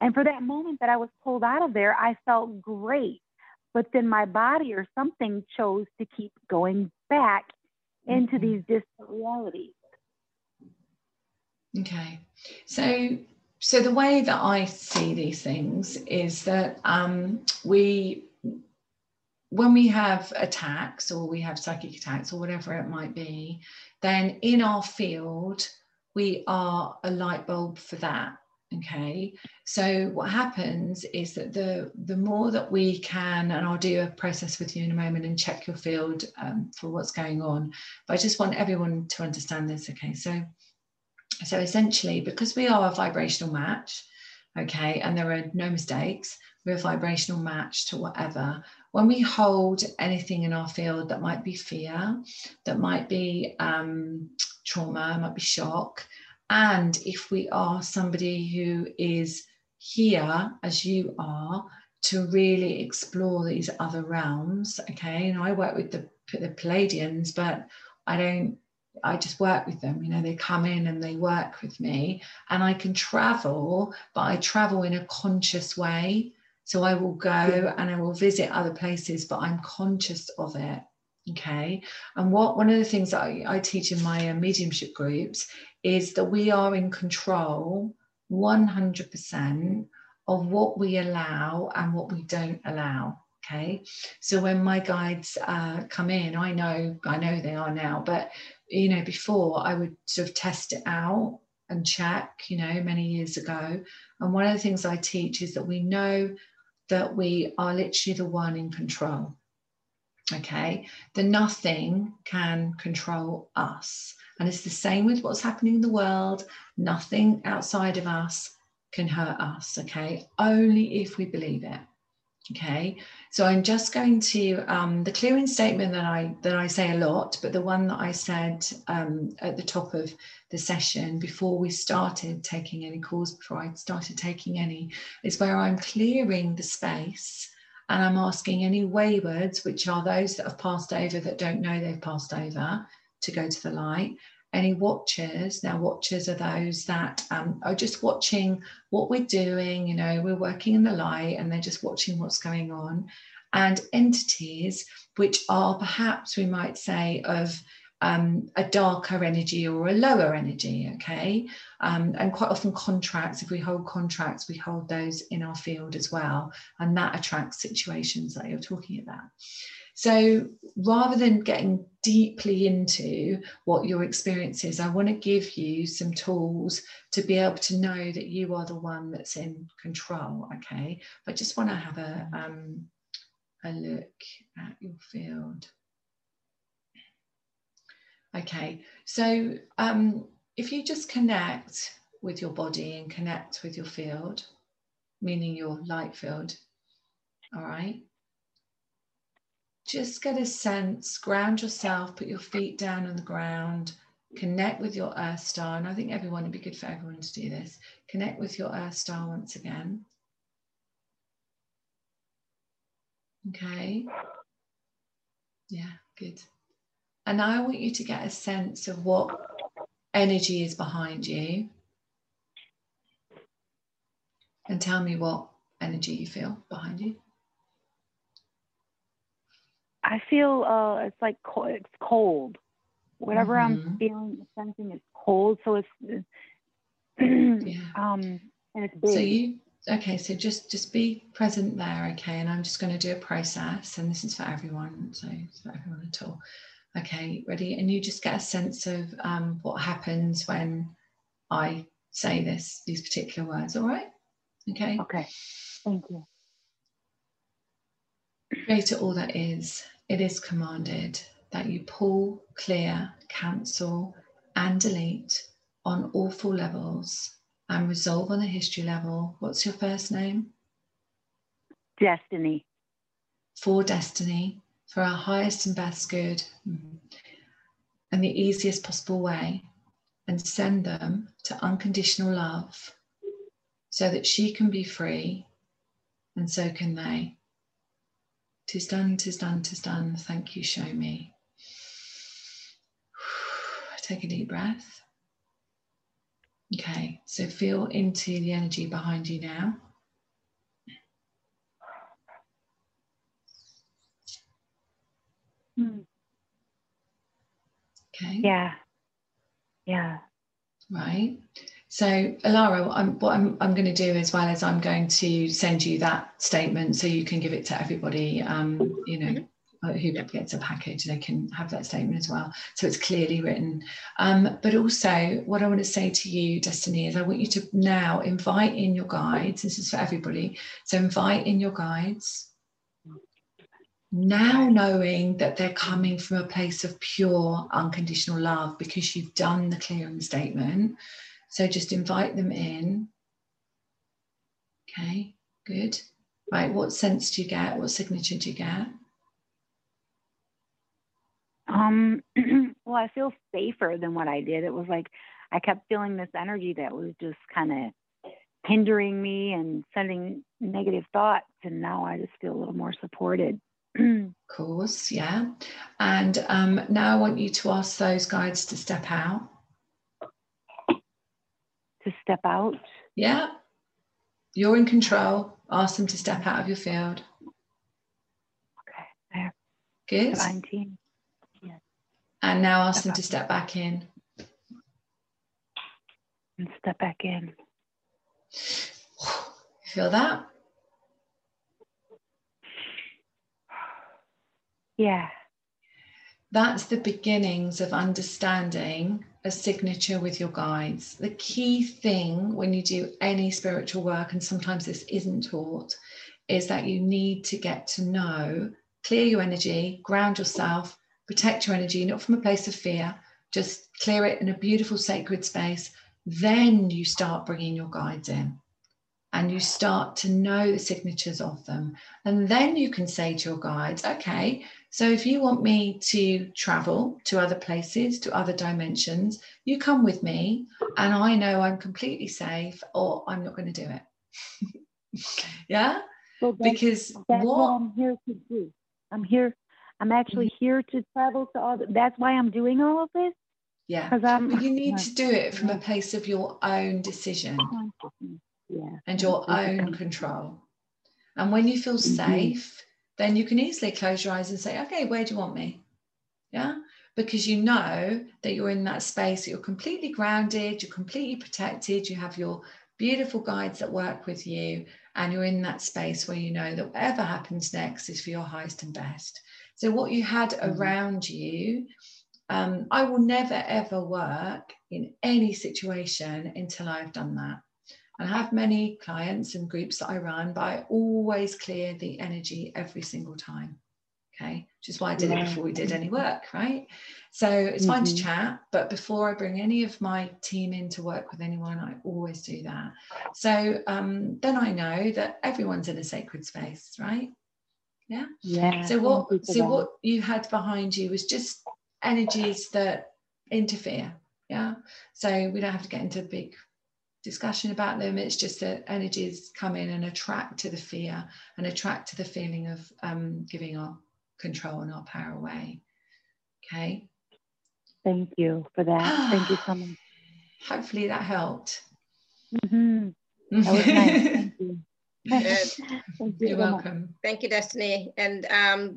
And for that moment that I was pulled out of there, I felt great. But then my body or something chose to keep going back into these distant realities. Okay, so the way that I see these things is that when we have attacks, or we have psychic attacks, or whatever it might be, then in our field we are a light bulb for that. Okay, so what happens is that the more that we can, and I'll do a process with you in a moment and check your field for what's going on, but I just want everyone to understand this. Okay, so essentially, because we are a vibrational match, okay, and there are no mistakes, we're a vibrational match to whatever. When we hold anything in our field that might be fear, that might be trauma, might be shock. And if we are somebody who is here, as you are, to really explore these other realms, okay, and I work with the Palladians, but I just work with them, you know, they come in and they work with me, and I can travel, but I travel in a conscious way. So I will go and I will visit other places, but I'm conscious of it. Okay. And one of the things that I teach in my mediumship groups is that we are in control 100% of what we allow and what we don't allow. Okay. So when my guides come in, I know they are now, but you know, before I would sort of test it out and check, you know, many years ago. And one of the things I teach is that we know that we are literally the one in control. Okay. The nothing can control us. And it's the same with what's happening in the world. Nothing outside of us can hurt us. Okay. Only if we believe it. Okay. So I'm just going to, the clearing statement that I say a lot, but the one that I said at the top of the session before we started taking any calls, before I started taking any, is where I'm clearing the space. And I'm asking any waywards, which are those that have passed over that don't know they've passed over, to go to the light. Any watchers, now watchers are those that are just watching what we're doing, you know, we're working in the light and they're just watching what's going on. And entities, which are perhaps, we might say, of a darker energy or a lower energy, okay? And quite often contracts, if we hold contracts, we hold those in our field as well. And that attracts situations that you're talking about. So rather than getting deeply into what your experience is, I want to give you some tools to be able to know that you are the one that's in control, okay? But I just want to have a look at your field. Okay, so if you just connect with your body and connect with your field, meaning your light field, all right? Just get a sense, ground yourself, put your feet down on the ground, connect with your earth star. And I think everyone, it'd be good for everyone to do this. Connect with your earth star once again. Okay. Yeah, good. And I want you to get a sense of what energy is behind you. And tell me what energy you feel behind you. I feel it's like cold, it's cold. Whatever I'm feeling, sensing is cold. So it's yeah. And it's big. So so just be present there, okay? And I'm just going to do a process, and this is for everyone, so it's for everyone at all. Okay, ready? And you just get a sense of what happens when I say these particular words, all right? Okay. Okay, thank you. Creator, all that is, it is commanded that you pull, clear, cancel, and delete on awful levels and resolve on the history level. What's your first name? Destiny. For destiny. For our highest and best good and the easiest possible way, and send them to unconditional love so that she can be free and so can they. 'Tis done, 'tis done, 'tis done. Thank you, show me. Take a deep breath. Okay, so feel into the energy behind you now. Okay. Yeah. Yeah. Right. So, Alara, what I'm going to do as well is I'm going to send you that statement so you can give it to everybody. You know, who gets a package, they can have that statement as well. So it's clearly written. But also, what I want to say to you, Destiny, is I want you to now invite in your guides. This is for everybody. So invite in your guides. Now knowing that they're coming from a place of pure unconditional love because you've done the clearing statement. So just invite them in. Okay, good. Right, what sense do you get? What signature do you get? Well, I feel safer than what I did. It was like I kept feeling this energy that was just kind of hindering me and sending negative thoughts. And now I just feel a little more supported. Of course, yeah. And now I want you to ask those guides to step out. To step out? Yeah. You're in control. Ask them to step out of your field. Okay. Good. Divine team. Yes. And now ask them to step back in. And step back in. You feel that? Yeah. That's the beginnings of understanding a signature with your guides. The key thing when you do any spiritual work, and sometimes this isn't taught, is that you need to get to know, clear your energy, ground yourself, protect your energy, not from a place of fear, just clear it in a beautiful sacred space. Then you start bringing your guides in and you start to know the signatures of them. And then you can say to your guides, okay, so if you want me to travel to other places, to other dimensions, you come with me and I know I'm completely safe, or I'm not going to do it. Yeah? Well, because that's what I'm here to do. I'm actually here to travel to all, that's why I'm doing all of this. Yeah. But you need to do it from a place of your own decision. Yeah. And your own control. And when you feel safe, then you can easily close your eyes and say, okay, where do you want me? Yeah. Because you know that you're in that space, that you're completely grounded, you're completely protected, you have your beautiful guides that work with you, and you're in that space where you know that whatever happens next is for your highest and best. So what you had around you, I will never, ever work in any situation until I've done that. And I have many clients and groups that I run, but I always clear the energy every single time. Okay. Which is why I did it before we did any work, right? So it's fine to chat, but before I bring any of my team in to work with anyone, I always do that. So then I know that everyone's in a sacred space, right? Yeah. Yeah. So what you had behind you was just energies that interfere. Yeah. So we don't have to get into a big discussion about them. It's just that energies come in and attract to the fear and attract to the feeling of giving our control and our power away. Okay. Thank you for that. Thank you so much. Hopefully that helped. That was nice. Thank you. You're welcome. Thank you, Destiny. And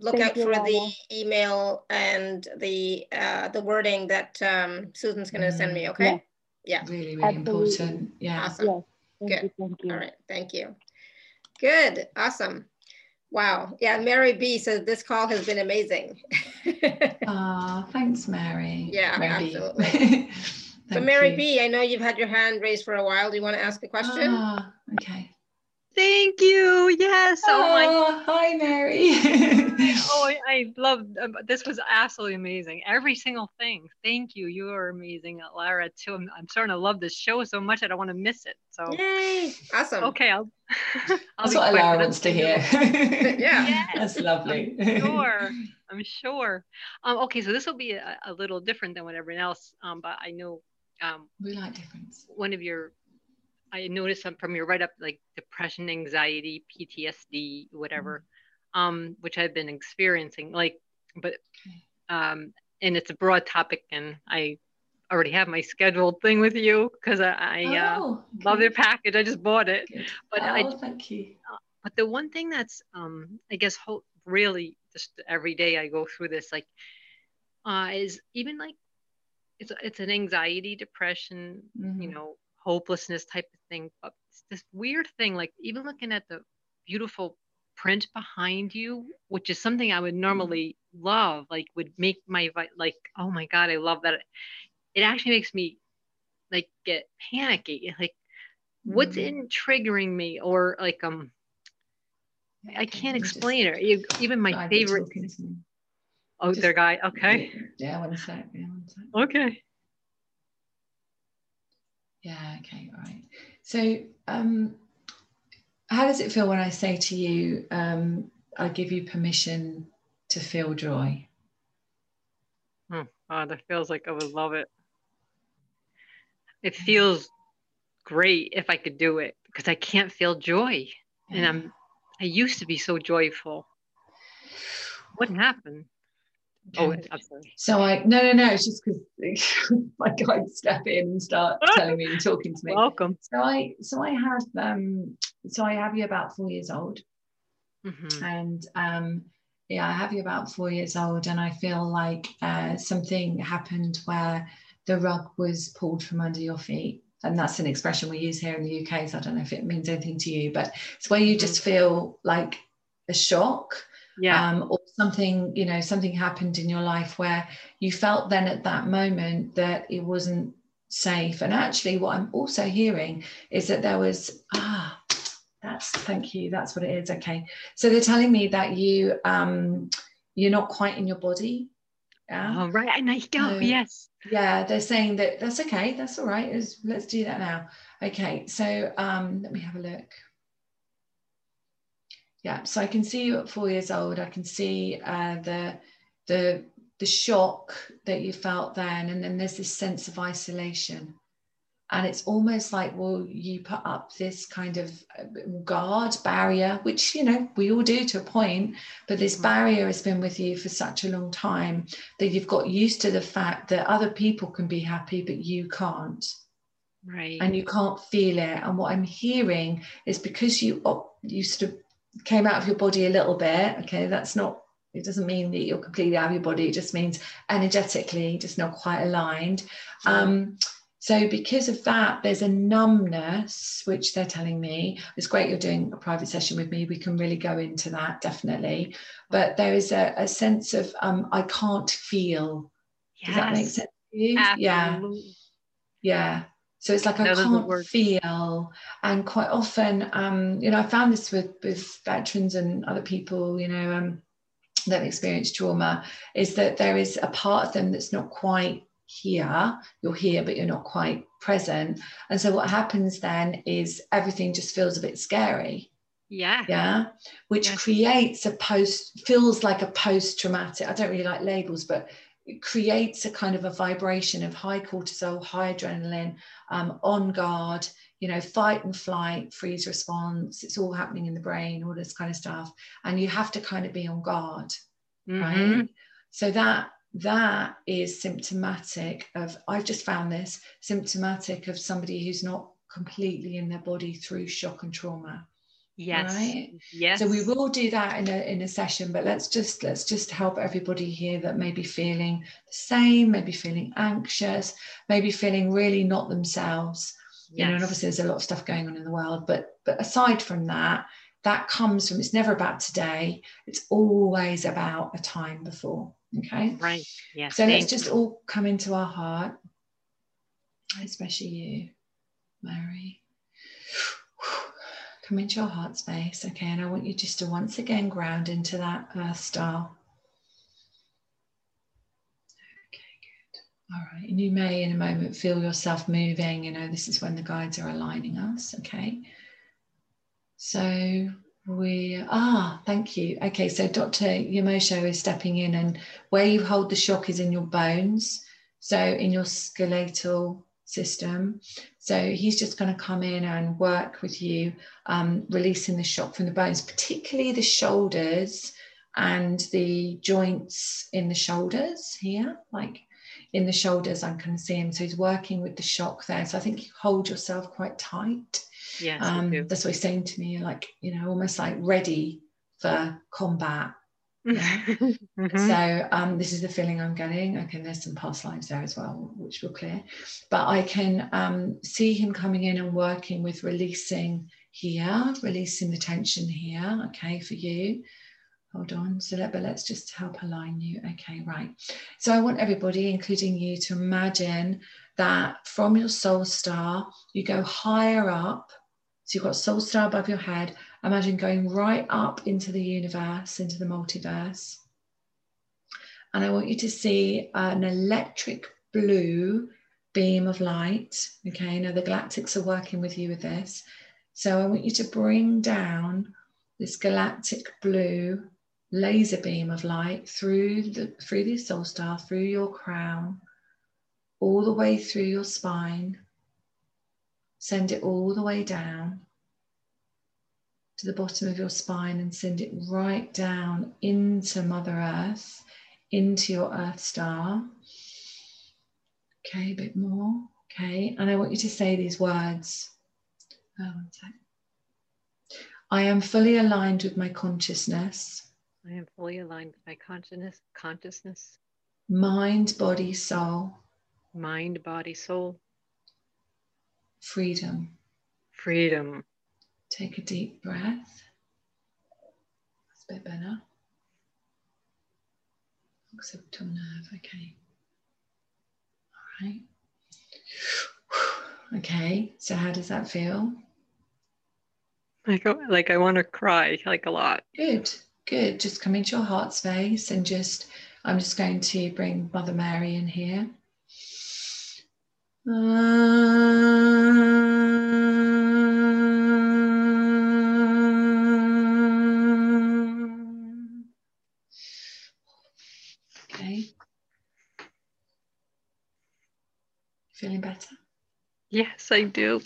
look out for the email and the wording that Susan's going to send me. Okay. Yeah. Yeah. Really, really important. Yeah. Awesome. Yes. Good. All right. Thank you. Good. Awesome. Wow. Yeah. Mary B says this call has been amazing. Ah, thanks, Mary. Yeah, Mary. Absolutely. So Mary B, I know you've had your hand raised for a while. Do you want to ask a question? Ah, okay. Thank you. Yes. Oh, hi, Mary. Oh, I loved this. Was absolutely amazing. Every single thing. Thank you. You are amazing, Alara, too. I'm starting to love this show so much. I don't want to miss it. So yay! Awesome. Okay, that's what Alara wants to hear. Yeah, yes. That's lovely. I'm sure. Okay, so this will be a little different than what everyone else. But I know we like difference. I noticed from your write-up, like depression, anxiety, PTSD, whatever, which I've been experiencing, and it's a broad topic, and I already have my scheduled thing with you because I love your package. I just bought it. Good. But thank you. But the one thing that's, I guess, really just every day I go through this, is even it's an anxiety, depression, you know, hopelessness type of thing, but it's this weird thing, even looking at the beautiful print behind you, which is something I would normally love, would make my, oh my God, I love that. It actually makes me get panicky, what's in triggering me, or I can't explain it. Even my favorite. Oh, their guy. Okay. Yeah, one sec. Okay. Yeah, okay, all right. So how does it feel when I say to you, I give you permission to feel joy? Oh, God, that feels like I would love it. It feels great if I could do it, because I can't feel joy. Yeah. And I used to be so joyful. What happened? Oh, absolutely. So I, no, it's just because my guides step in and start telling me and talking to me. Welcome. So I have you about 4 years old. Mm-hmm. And yeah, I have you about 4 years old, and I feel like something happened where the rug was pulled from under your feet. And that's an expression we use here in the UK, so I don't know if it means anything to you, but it's where you just feel like a shock, or something, you know, something happened in your life where you felt then at that moment that it wasn't safe. And actually what I'm also hearing is that there was, thank you, that's what it is. Okay, so they're telling me that you you're not quite in your body. Oh, right, and I go, yes. Yeah, they're saying that that's okay, that's all right, let's do that now. Okay, so let me have a look. Yeah, so I can see you at 4 years old. I can see the shock that you felt then, and then there's this sense of isolation. And it's almost like, well, you put up this kind of guard barrier, which, you know, we all do to a point, but this barrier has been with you for such a long time that you've got used to the fact that other people can be happy, but you can't. Right. And you can't feel it. And what I'm hearing is because you sort of came out of your body a little bit. Okay, that's not, it doesn't mean that you're completely out of your body. It just means energetically, just not quite aligned. So because of that, there's a numbness, which they're telling me. It's great you're doing a private session with me. We can really go into that, definitely. But there is a sense of, I can't feel. Yes. Does that make sense to you? Absolutely. Yeah. So it's like, that I can't feel. And quite often, you know, I found this with veterans and other people, you know, that experience trauma, is that there is a part of them that's not quite here. You're here, but you're not quite present. And so what happens then is everything just feels a bit scary, which creates a feels like a post-traumatic, I don't really like labels, but it creates a kind of a vibration of high cortisol, high adrenaline, on guard, you know, fight and flight, freeze response. It's all happening in the brain, all this kind of stuff, and you have to kind of be on guard. Right, so that is symptomatic of, I've just found this, symptomatic of somebody who's not completely in their body through shock and trauma. Yes. Right? Yes. So we will do that in a session, but let's just help everybody here that may be feeling the same, maybe feeling anxious, maybe feeling really not themselves. Yes. You know, and obviously there's a lot of stuff going on in the world, but aside from that, that comes from, it's never about today. It's always about a time before. Okay. Right. Yeah. So let's just all come into our heart, especially you, Mary. Come into your heart space. Okay. And I want you just to once again ground into that earth star. Okay, good. All right. And you may in a moment feel yourself moving. You know, this is when the guides are aligning us. Okay. So we are, thank you. Okay, so Dr. Yamosho is stepping in, and where you hold the shock is in your bones, so in your skeletal system. So he's just going to come in and work with you, releasing the shock from the bones, particularly the shoulders and the joints in the shoulders here, like in the shoulders, I can see him. So he's working with the shock there. So I think you hold yourself quite tight. Yes, that's what he's saying to me. You're like, you know, almost like ready for combat. Yeah? So this is the feeling I'm getting. Okay, there's some past lives there as well, which will clear. But I can see him coming in and working with releasing here, releasing the tension here. Okay, for you. Hold on. So let's just help align you. Okay, right. So I want everybody, including you, to imagine that from your soul star, you go higher up. So you've got soul star above your head. Imagine going right up into the universe, into the multiverse. And I want you to see an electric blue beam of light. Okay, now the galactics are working with you with this. So I want you to bring down this galactic blue laser beam of light through the soul star, through your crown, all the way through your spine. Send it all the way down to the bottom of your spine and send it right down into Mother Earth, into your earth star. Okay, a bit more. Okay, and I want you to say these words. Oh, one sec. I am fully aligned with my consciousness. I am fully aligned with my consciousness. Mind, body, soul. Mind, body, soul. Freedom. Freedom. Take a deep breath. That's a bit better. Occipital nerve, okay. All right. Okay, so how does that feel? Like I want to cry, like a lot. Good, good. Just come into your heart space and just, I'm just going to bring Mother Mary in here. Okay. Feeling better? Yes, I do.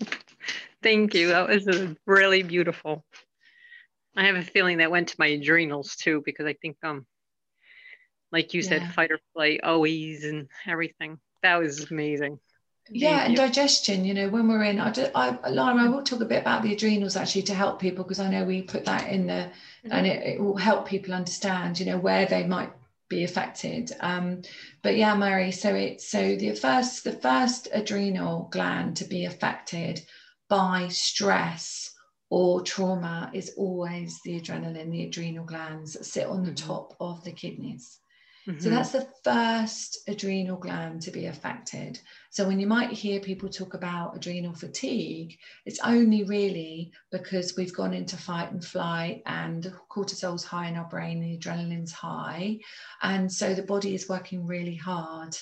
Thank you. That was really beautiful. I have a feeling that went to my adrenals too, because I think, like you said, fight or flight always and everything. That was amazing. Yeah, and digestion, you know, when we're in, Alara, I will talk a bit about the adrenals actually to help people, because I know we put that in there, and it will help people understand, you know, where they might be affected. But yeah, Mary, so the first adrenal gland to be affected by stress or trauma is always the adrenaline, the adrenal glands that sit on the top of the kidneys. So that's the first adrenal gland to be affected. So when you might hear people talk about adrenal fatigue, it's only really because we've gone into fight and flight, and cortisol's high in our brain, the adrenaline's high. And so the body is working really hard.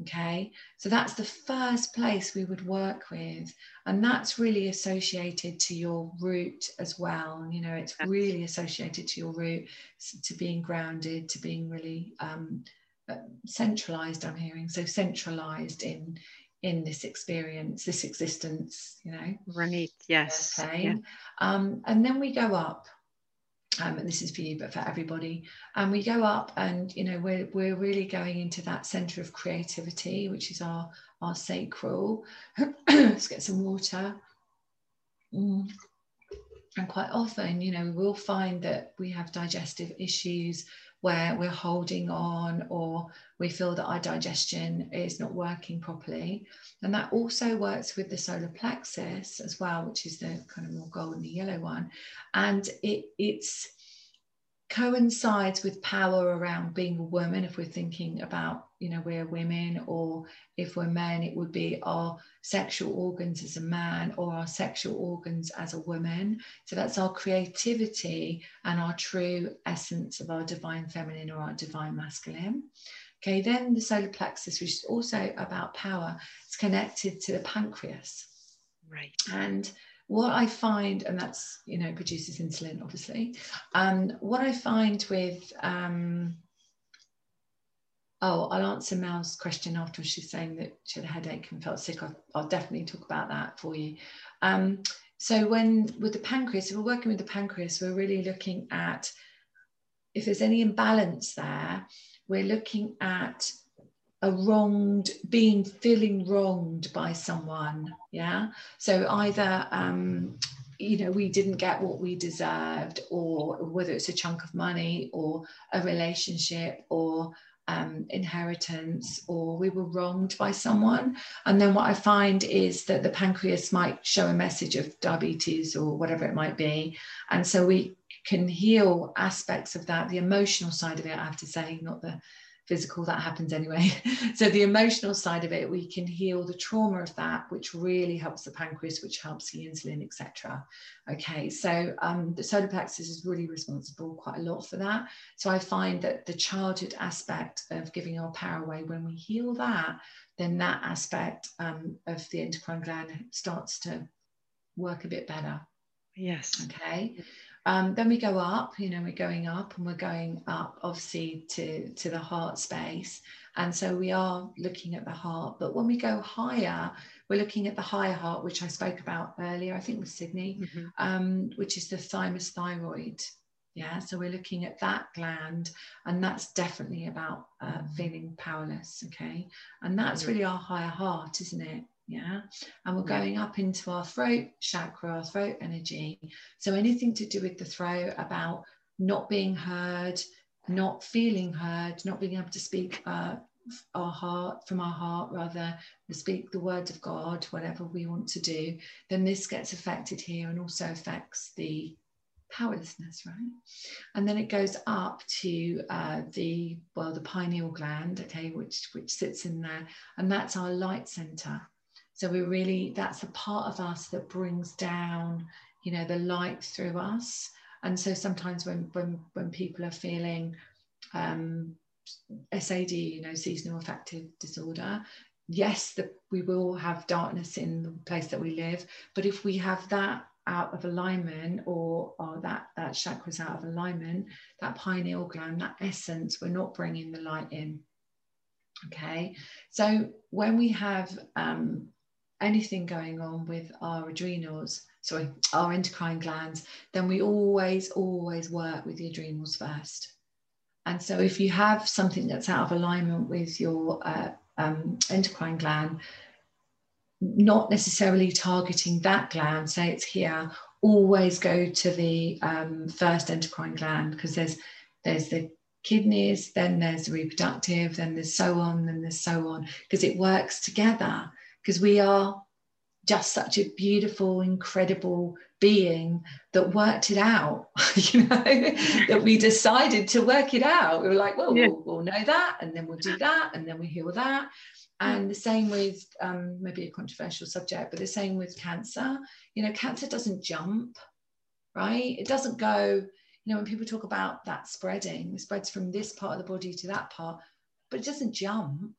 Okay, so that's the first place we would work with. And that's really associated to your root as well. You know, it's really associated to your root, to being grounded, to being really centralized, I'm hearing. So centralized in this experience, this existence, you know. Right, yes. Okay. Yeah. And then we go up. And this is for you, but for everybody. And we go up, and you know, we're really going into that center of creativity, which is our sacral. Let's get some water. And quite often, you know, we'll find that we have digestive issues where we're holding on, or we feel that our digestion is not working properly. And that also works with the solar plexus as well, which is the kind of more golden yellow one. And it's coincides with power around being a woman. If we're thinking about, you know, we're women, or if we're men, it would be our sexual organs as a man or our sexual organs as a woman. So that's our creativity and our true essence of our divine feminine or our divine masculine. Okay, then the solar plexus, which is also about power, it's connected to the pancreas. Right. And what I find, and that's, you know, produces insulin, obviously. What I find with, I'll answer Mel's question after she's saying that she had a headache and felt sick. I'll definitely talk about that for you. So with the pancreas, if we're working with the pancreas, we're really looking at, if there's any imbalance there, we're looking at feeling wronged by someone, yeah? So either, you know, we didn't get what we deserved, or whether it's a chunk of money or a relationship or inheritance, or we were wronged by someone. And then what I find is that the pancreas might show a message of diabetes or whatever it might be. And so we can heal aspects of that, the emotional side of it, I have to say, not the physical, that happens anyway. So the emotional side of it, we can heal the trauma of that, which really helps the pancreas, which helps the insulin, etc. Okay, so the solar plexus is really responsible quite a lot for that. So I find that the childhood aspect of giving our power away, when we heal that, then that aspect of the endocrine gland starts to work a bit better. Yes. Okay. Then we go up, you know, we're going up obviously to the heart space. And so we are looking at the heart, but when we go higher, we're looking at the higher heart, which I spoke about earlier, I think with Sydney, which is the thymus thyroid. Yeah, so we're looking at that gland, and that's definitely about feeling powerless, okay? And that's really our higher heart, isn't it? Yeah, and we're going up into our throat chakra, our throat energy. So anything to do with the throat, about not being heard, not feeling heard, not being able to speak from our heart rather, speak the word of God, whatever we want to do, then this gets affected here and also affects the powerlessness, right? And then it goes up to the pineal gland, okay, which sits in there, and that's our light center. So we really, that's the part of us that brings down, you know, the light through us. And so sometimes when people are feeling SAD, you know, seasonal affective disorder, yes, we will have darkness in the place that we live, but if we have that out of alignment, or that chakra's out of alignment, that pineal gland, that essence, we're not bringing the light in, okay? So when we have anything going on with our our endocrine glands, then we always work with the adrenals first. And so if you have something that's out of alignment with your endocrine gland, not necessarily targeting that gland, say it's here, always go to the first endocrine gland, because there's the kidneys, then there's the reproductive, then there's so on, because it works together, because we are just such a beautiful, incredible being that worked it out, you know, that we decided to work it out. We were like, well, we'll know that, and then we'll do that, and then we heal that. And the same with, maybe a controversial subject, but the same with cancer. You know, cancer doesn't jump, right? It doesn't go, you know, when people talk about that spreading, it spreads from this part of the body to that part, but it doesn't jump.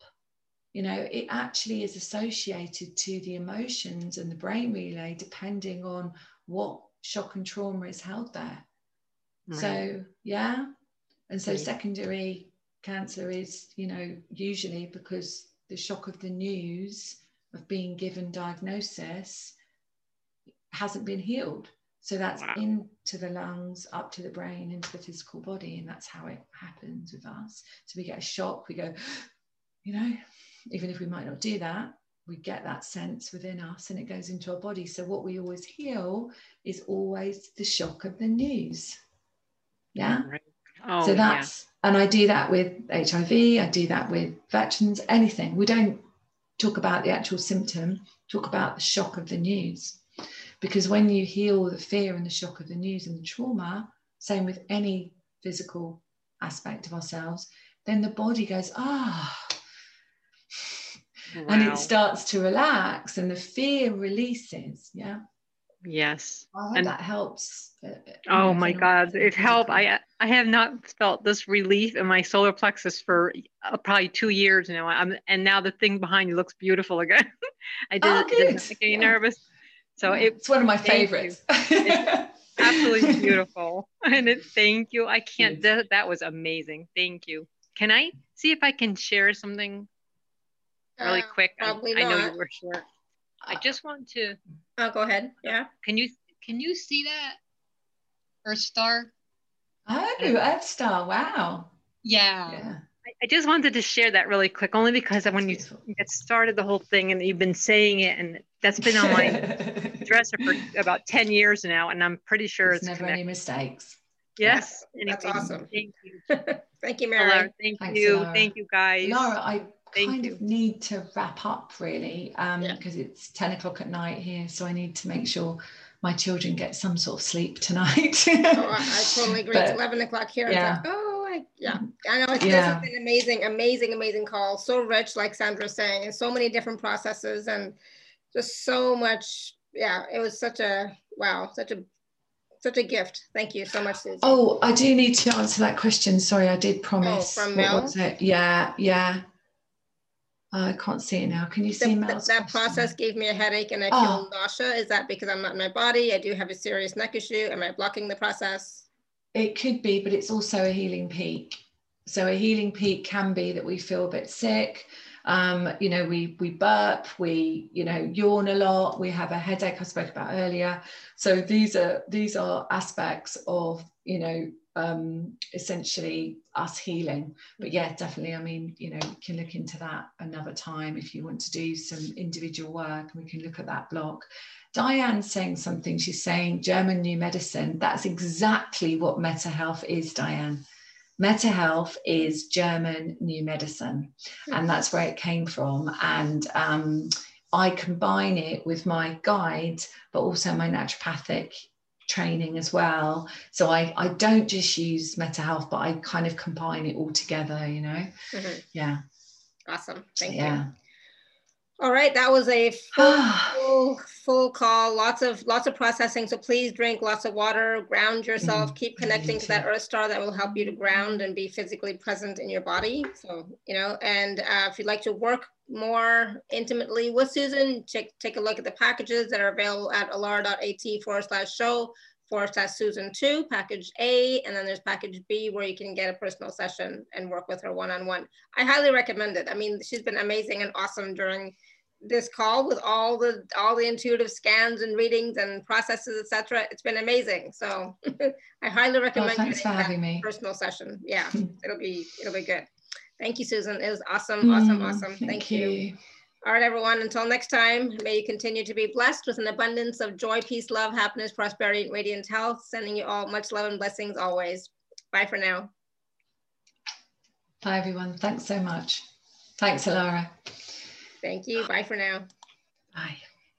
You know, it actually is associated to the emotions and the brain relay, depending on what shock and trauma is held there. Right. So, yeah. And so secondary cancer is, you know, usually because the shock of the news of being given diagnosis hasn't been healed. So that's into the lungs, up to the brain, into the physical body. And that's how it happens with us. So we get a shock, we go, you know, even if we might not do that, we get that sense within us and it goes into our body. So what we always heal is always the shock of the news. Yeah. Right. Oh, so that's, and I do that with HIV, I do that with veterans, anything. We don't talk about the actual symptom, talk about the shock of the news. Because when you heal the fear and the shock of the news and the trauma, same with any physical aspect of ourselves, then the body goes, wow. And it starts to relax and the fear releases. Yeah. Yes. I hope that helps. Oh my God, it helped. I have not felt this relief in my solar plexus for probably 2 years now. And now the thing behind you looks beautiful again. I didn't get nervous. So it's one of my favorites. Absolutely beautiful. And thank you. I can't. That was amazing. Thank you. Can I see if I can share something really quick? I know you were short. I just want to. Oh, go ahead. Yeah. Can you see that Earth Star? Oh, Earth Star. Wow. Yeah. I just wanted to share that really quick, only because when you get started the whole thing and you've been saying it, and that's been on my dresser for about 10 years now, and I'm pretty sure it's never connected. Any mistakes. Yes. Yeah. That's awesome. Thank you. Thank you, Mary. Alara, thanks, you. Alara. Thank you, guys. Alara, I kind of need to wrap up really, because it's 10 o'clock at night here, so I need to make sure my children get some sort of sleep tonight. I totally agree. It's 11 o'clock here. Yeah. It's like, I know it's been an amazing call, so rich, like Sandra's saying, and so many different processes and just so much. It was such a such a gift. Thank you so much, Susan. Oh, I do need to answer that question. Sorry, I did promise. Oh, from Mel? What was it? Yeah. I can't see it now. Can you see Mel's that question? Process gave me a headache and I feel nausea. Is that because I'm not in my body? I do have a serious neck issue. Am I blocking the process? It could be, but it's also a healing peak. So a healing peak can be that we feel a bit sick. You know, we burp, we, you know, yawn a lot. We have a headache I spoke about earlier. So these are aspects of, you know, essentially us healing. But yeah, definitely, I mean, you know, we can look into that another time if you want to do some individual work, and we can look at that block. Diane's saying something, she's saying German New Medicine. That's exactly what Meta Health is, Diane. Meta Health is German New Medicine, and that's where it came from. And I combine it with my guide, but also my naturopathic training as well. So I don't just use Meta Health, but I kind of combine it all together, you know. Mm-hmm. Yeah. Awesome. Thank you. All right, that was a full call. Lots of processing. So please drink lots of water, ground yourself, keep connecting to that Earth Star. That will help you to ground and be physically present in your body. So, you know, and if you'd like to work more intimately with Susan, take a look at the packages that are available at alara.at/show/Susan2, package A, and then there's package B where you can get a personal session and work with her one-on-one. I highly recommend it. I mean, she's been amazing and awesome during this call with all the intuitive scans and readings and processes, etc. It's been amazing. So I highly recommend getting that personal session. Yeah, it'll be good. Thank you, Susan. It was awesome. Thank you. All right, everyone, until next time, may you continue to be blessed with an abundance of joy, peace, love, happiness, prosperity, and radiant health. Sending you all much love and blessings always. Bye for now. Bye, everyone. Thanks so much. Thanks, Alara. Thank you. Bye for now. Bye.